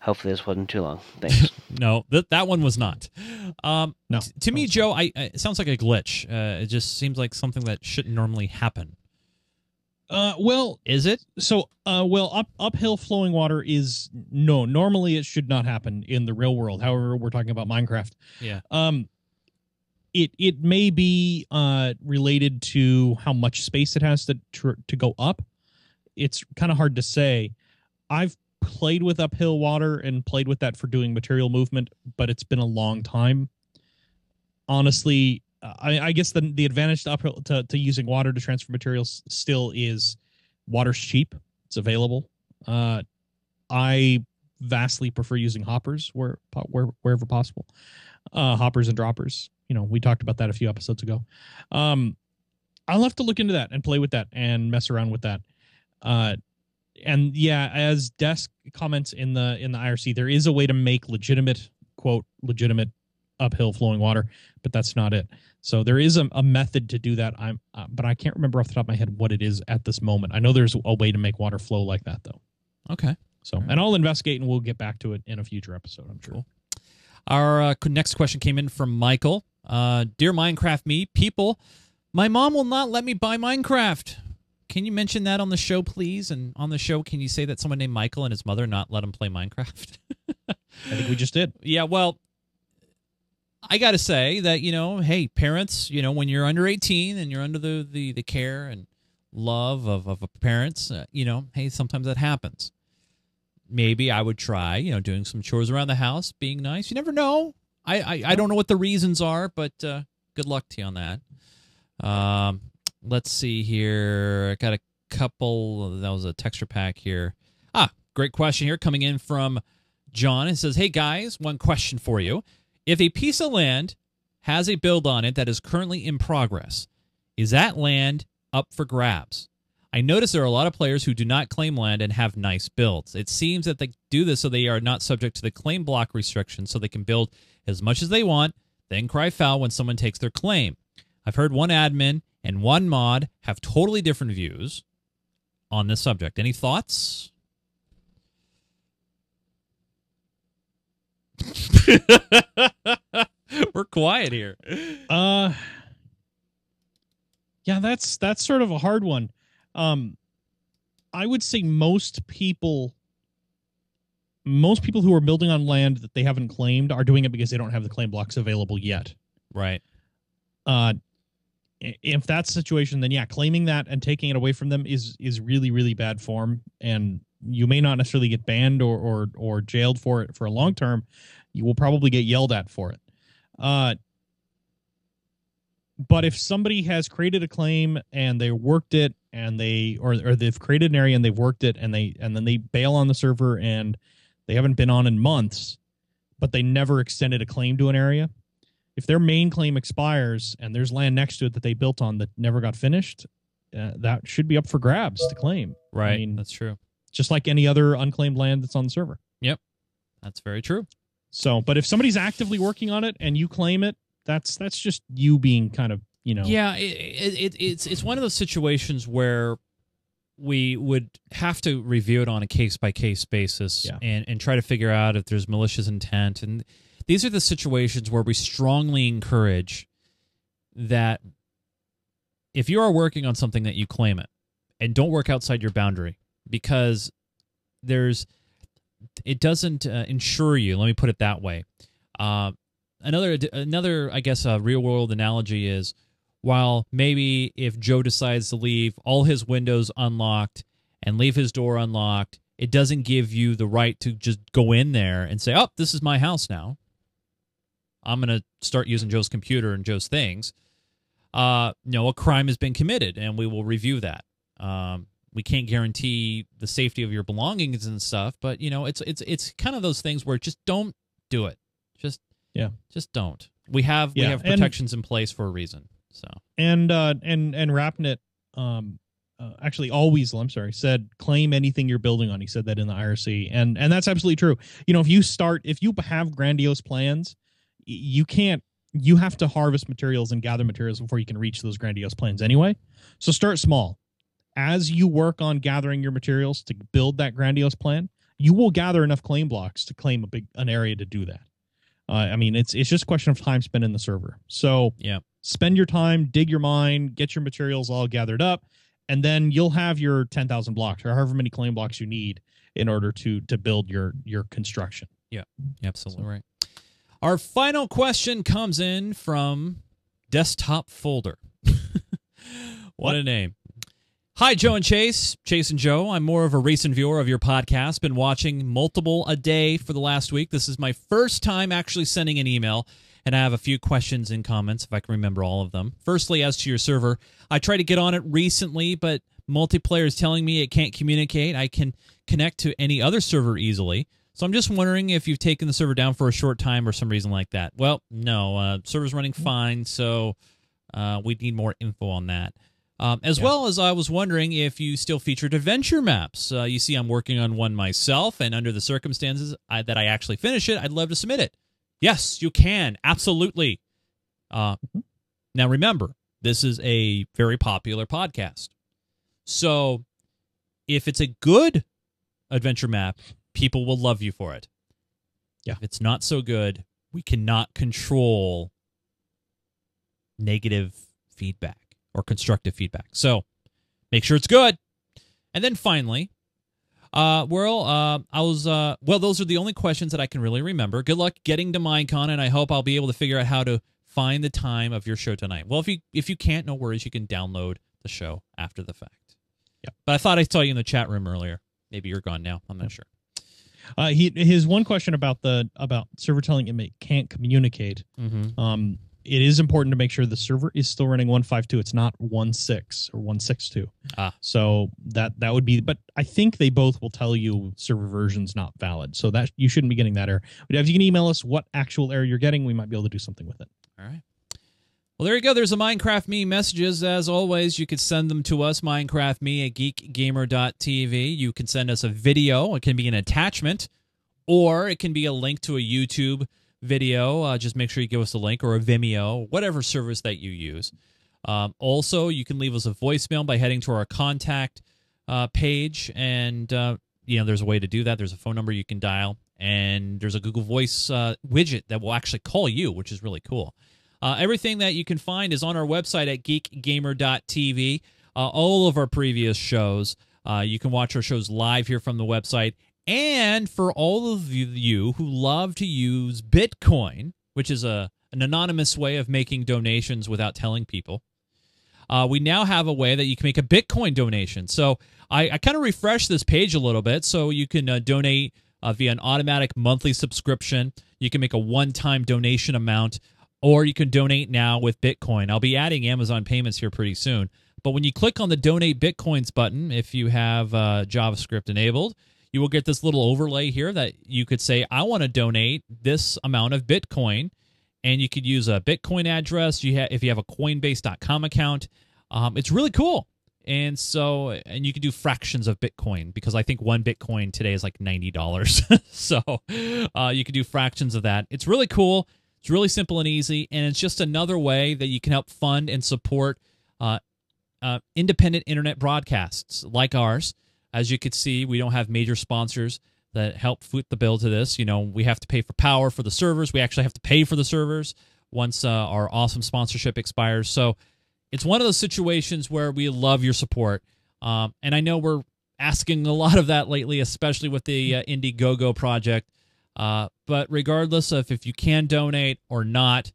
Hopefully this wasn't too long. Thanks. No, th- that one was not. Um, no. T- to me, Joe, I, I, it sounds like a glitch. Uh, it just seems like something that shouldn't normally happen. Uh, well, is it? So, uh, well, up, uphill flowing water is no. Normally, it should not happen in the real world. However, we're talking about Minecraft. Yeah. Um, it it may be uh related to how much space it has to to, to go up. It's kind of hard to say. I've played with uphill water and played with that for doing material movement, but it's been a long time. Honestly, I, I guess the the advantage to, uphill, to to using water to transfer materials still is water's cheap. It's available. Uh, I vastly prefer using hoppers where, where wherever possible. Uh, hoppers and droppers. You know, we talked about that a few episodes ago. Um, I'll have to look into that and play with that and mess around with that. Uh, and yeah, as Desk comments in the in the I R C, there is a way to make legitimate, quote, legitimate uphill flowing water, but that's not it. So there is a, a method to do that. I'm, uh, but I can't remember off the top of my head what it is at this moment. I know there's a way to make water flow like that, though. Okay. So, and I'll investigate and we'll get back to it in a future episode, I'm sure. Our uh, next question came in from Michael. Uh, Dear Minecraft me, people, my mom will not let me buy Minecraft. Can you mention that on the show, please? And on the show, can you say that someone named Michael and his mother not let him play Minecraft? I think we just did. Yeah, well, I got to say that, you know, hey, parents, you know, when you're under eighteen and you're under the, the, the care and love of, of parents, uh, you know, hey, sometimes that happens. Maybe I would try, you know, doing some chores around the house, being nice. You never know. I, I, I don't know what the reasons are, but uh, good luck to you on that. Um, let's see here. I got a couple. That was a texture pack here. Ah, great question here coming in from John. It says, hey, guys, one question for you. If a piece of land has a build on it that is currently in progress, is that land up for grabs? I notice there are a lot of players who do not claim land and have nice builds. It seems that they do this so they are not subject to the claim block restriction, so they can build as much as they want, then cry foul when someone takes their claim. I've heard one admin and one mod have totally different views on this subject. Any thoughts? We're quiet here. Uh, yeah, that's that's sort of a hard one. Um, I would say most people, most people who are building on land that they haven't claimed are doing it because they don't have the claim blocks available yet. Right. Uh, if that's the situation, then yeah, claiming that and taking it away from them is is really, really bad form, and you may not necessarily get banned or or, or jailed for it for a long term. You will probably get yelled at for it. Uh, but if somebody has created a claim and they worked it, and they or or they've created an area and they've worked it, and they and then they bail on the server and they haven't been on in months, but they never extended a claim to an area. If their main claim expires and there's land next to it that they built on that never got finished, uh, that should be up for grabs to claim. Right. I mean, that's true. Just like any other unclaimed land that's on the server. Yep. That's very true. So, but if somebody's actively working on it and you claim it, that's that's just you being kind of, you know. Yeah, it, it, it's it's one of those situations where we would have to review it on a case-by-case basis, yeah, and, and try to figure out if there's malicious intent. And these are the situations where we strongly encourage that if you are working on something that you claim it, and don't work outside your boundary, because there's it doesn't uh, insure you. Let me put it that way. Uh, another, another I guess, uh, real-world analogy is, while maybe if Joe decides to leave all his windows unlocked and leave his door unlocked, it doesn't give you the right to just go in there and say, oh, this is my house now. I'm going to start using Joe's computer and Joe's things. Uh, no, a crime has been committed, and we will review that. Um, we can't guarantee the safety of your belongings and stuff, but you know, it's it's it's kind of those things where just don't do it. Just yeah, just don't. We have yeah. we have protections and, in place for a reason. So and uh, and and Rapnet, um, uh, actually, always, I'm sorry, said claim anything you're building on. He said that in the I R C, and and that's absolutely true. You know, if you start, if you have grandiose plans, you can't, you have to harvest materials and gather materials before you can reach those grandiose plans anyway. So start small. As you work on gathering your materials to build that grandiose plan, you will gather enough claim blocks to claim a big an area to do that. Uh, I mean, it's it's just a question of time spent in the server. So yeah, spend your time, dig your mine, get your materials all gathered up, and then you'll have your ten thousand blocks or however many claim blocks you need in order to to build your your construction. Yeah, absolutely so. Right. Our final question comes in from Desktop Folder. what, what a name. Hi, Joe and Chase. Chase and Joe, I'm more of a recent viewer of your podcast. Been watching multiple a day for the last week. This is my first time actually sending an email, and I have a few questions and comments, if I can remember all of them. Firstly, as to your server, I tried to get on it recently, but multiplayer is telling me it can't communicate. I can connect to any other server easily. So I'm just wondering if you've taken the server down for a short time or some reason like that. Well, no. Uh, server's running fine, so uh, we need more info on that. Um, as yeah. well as I was wondering if you still featured adventure maps. Uh, you see, I'm working on one myself, and under the circumstances I, that I actually finish it, I'd love to submit it. Yes, you can. Absolutely. Uh, mm-hmm. Now, remember, this is a very popular podcast. So if it's a good adventure map, people will love you for it. Yeah. If it's not so good, we cannot control negative feedback. Or constructive feedback. So make sure it's good. And then finally, uh, well, uh, I was uh, well. Those are the only questions that I can really remember. Good luck getting to MineCon, and I hope I'll be able to figure out how to find the time of your show tonight. Well, if you if you can't, no worries. You can download the show after the fact. Yeah. But I thought I saw you in the chat room earlier. Maybe you're gone now. I'm not sure. Uh, he his one question about the about server telling him it can't communicate. Mm-hmm. Um. It is important to make sure the server is still running one fifty-two. It's not one six or one sixty-two. Ah. So that that would be, but I think they both will tell you server version's not valid. So that you shouldn't be getting that error. But if you can email us what actual error you're getting, we might be able to do something with it. All right. Well, there you go. There's a Minecraft Me messages. As always, you can send them to us, MinecraftMe at geek gamer dot t v. You can send us a video. It can be an attachment, or it can be a link to a YouTube video. Uh, just make sure you give us a link, or a Vimeo, whatever service that you use. Um, also, you can leave us a voicemail by heading to our contact uh, page, and uh, you know, there's a way to do that. There's a phone number you can dial, and there's a Google Voice uh, widget that will actually call you, which is really cool. Uh, everything that you can find is on our website at geek gamer dot t v. Uh, all of our previous shows, uh, you can watch our shows live here from the website. And for all of you who love to use Bitcoin, which is a, an anonymous way of making donations without telling people, uh, we now have a way that you can make a Bitcoin donation. So I, I kind of refreshed this page a little bit, so you can uh, donate uh, via an automatic monthly subscription. You can make a one-time donation amount, or you can donate now with Bitcoin. I'll be adding Amazon payments here pretty soon. But when you click on the Donate Bitcoins button, if you have uh, JavaScript enabled, you will get this little overlay here that you could say, I want to donate this amount of Bitcoin, and you could use a Bitcoin address. You have, if you have a coinbase dot com account, um, it's really cool. And so, and you can do fractions of Bitcoin, because I think one Bitcoin today is like ninety dollars. So uh, you can do fractions of that. It's really cool. It's really simple and easy. And it's just another way that you can help fund and support uh, uh, independent internet broadcasts like ours. As you could see, we don't have major sponsors that help foot the bill to this. You know, we have to pay for power for the servers. We actually have to pay for the servers once uh, our awesome sponsorship expires. So it's one of those situations where we love your support. Um, and I know we're asking a lot of that lately, especially with the uh, Indiegogo project. Uh, but regardless of if you can donate or not,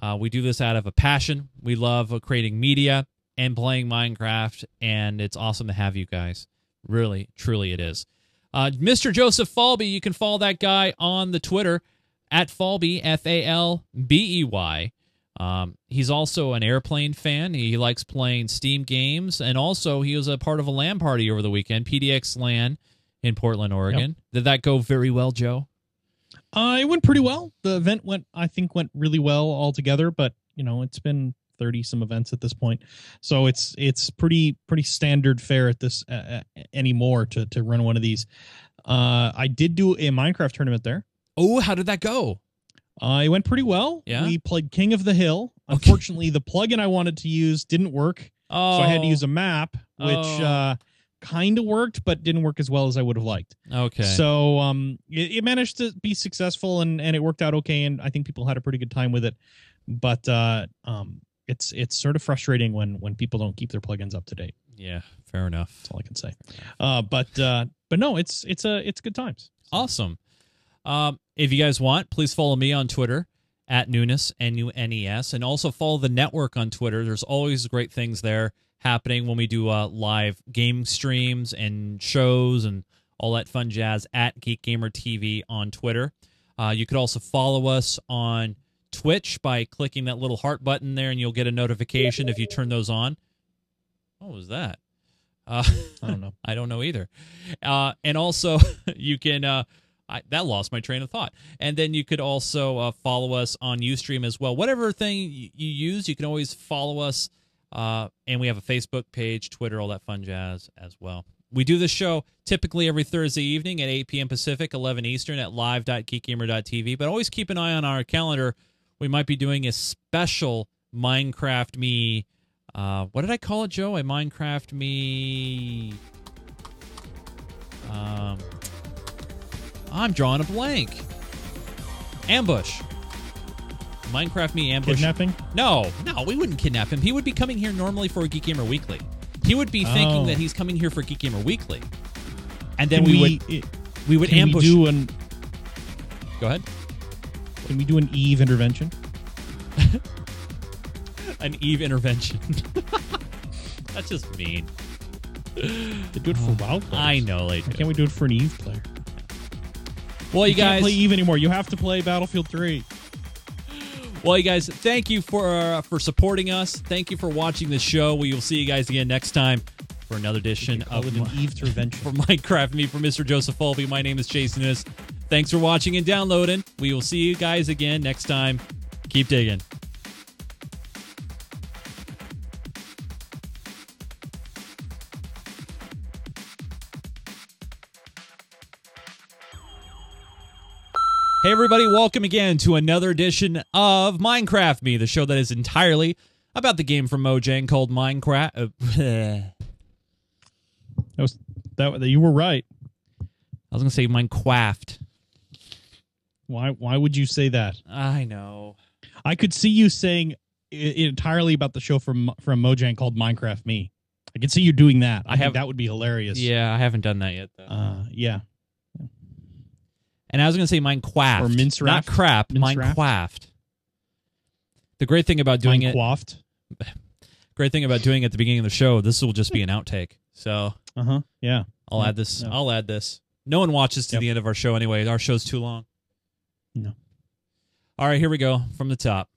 uh, we do this out of a passion. We love uh, creating media and playing Minecraft, and it's awesome to have you guys. Really, truly it is. Uh, Mister Joseph Paulby, you can follow that guy on the Twitter, at Falby, F A L B E Y. Um, he's also an airplane fan. He likes playing Steam games, and also he was a part of a LAN party over the weekend, P D X LAN in Portland, Oregon. Yep. Did that go very well, Joe? Uh, it went pretty well. The event went, I think, went really well altogether, but, you know, it's been thirty some events at this point, so it's it's pretty pretty standard fare at this uh, anymore to to run one of these. Uh, I did do a Minecraft tournament there. Oh, how did that go? Uh, it went pretty well. Yeah, we played King of the Hill. Okay. Unfortunately, the plugin I wanted to use didn't work, oh. so I had to use a map, which oh. uh, kind of worked, but didn't work as well as I would have liked. Okay. So um, it, it managed to be successful, and, and it worked out okay, and I think people had a pretty good time with it. But uh, um, it's it's sort of frustrating when when people don't keep their plugins up to date. Yeah, fair enough. That's all I can say. Uh, but uh, but no, it's it's a it's good times. Awesome. Um, if you guys want, please follow me on Twitter at Nunes, N U N E S, and also follow the network on Twitter. There's always great things there happening when we do uh, live game streams and shows and all that fun jazz at Geek Gamer T V on Twitter. Uh, you could also follow us on Twitch by clicking that little heart button there, and you'll get a notification if you turn those on. What was that? Uh, I don't know. I don't know either. Uh, and also, you can... Uh, I, that lost my train of thought. And then you could also uh, follow us on Ustream as well. Whatever thing you, you use, you can always follow us. Uh, and we have a Facebook page, Twitter, all that fun jazz as well. We do this show typically every Thursday evening at eight p.m. Pacific, eleven Eastern at live dot geek gamer dot t v. But always keep an eye on our calendar. We might be doing a special Minecraft Me... Uh, what did I call it, Joe? A Minecraft Me... Um... I'm drawing a blank. Ambush. Minecraft Me ambush. Kidnapping? No, no, we wouldn't kidnap him. He would be coming here normally for Geek Gamer Weekly. He would be oh. thinking that he's coming here for Geek Gamer Weekly, and then we, we would it, we would can ambush. We do an, Go ahead. Can we do an EVE intervention? An EVE intervention. That's just mean. They do it for WoW players. I know. They do. Why can't we do it for an EVE player? Well, you, you guys can't play EVE anymore. You have to play Battlefield three. Well, you guys, thank you for uh, for supporting us. Thank you for watching the show. We will see you guys again next time for another edition of an EVE intervention for Minecraft Me. For Mister Joseph Paulby, my name is Chase Nunes. Thanks for watching and downloading. We will see you guys again next time. Keep digging. Hey everybody, welcome again to another edition of Minecraft Me, the show that is entirely about the game from Mojang called Minecraft. Uh, that was that, that you were right. I was going to say Minecraft. Why why would you say that? I know. I could see you saying it, it entirely about the show from from Mojang called Minecraft Me. I could see you doing that. I, I have, think that would be hilarious. Yeah, I haven't done that yet though. Uh, yeah. And I was going to say Minecraft. Or Minecraft. Not crap, Minecraft. Minecraft. The great thing about doing Minecraft. it... Great thing about doing it at the beginning of the show, this will just be an outtake. So... Uh-huh, yeah. I'll yeah. add this. Yeah. I'll add this. No one watches to yep. the end of our show anyway. Our show's too long. No. All right, here we go. From the top.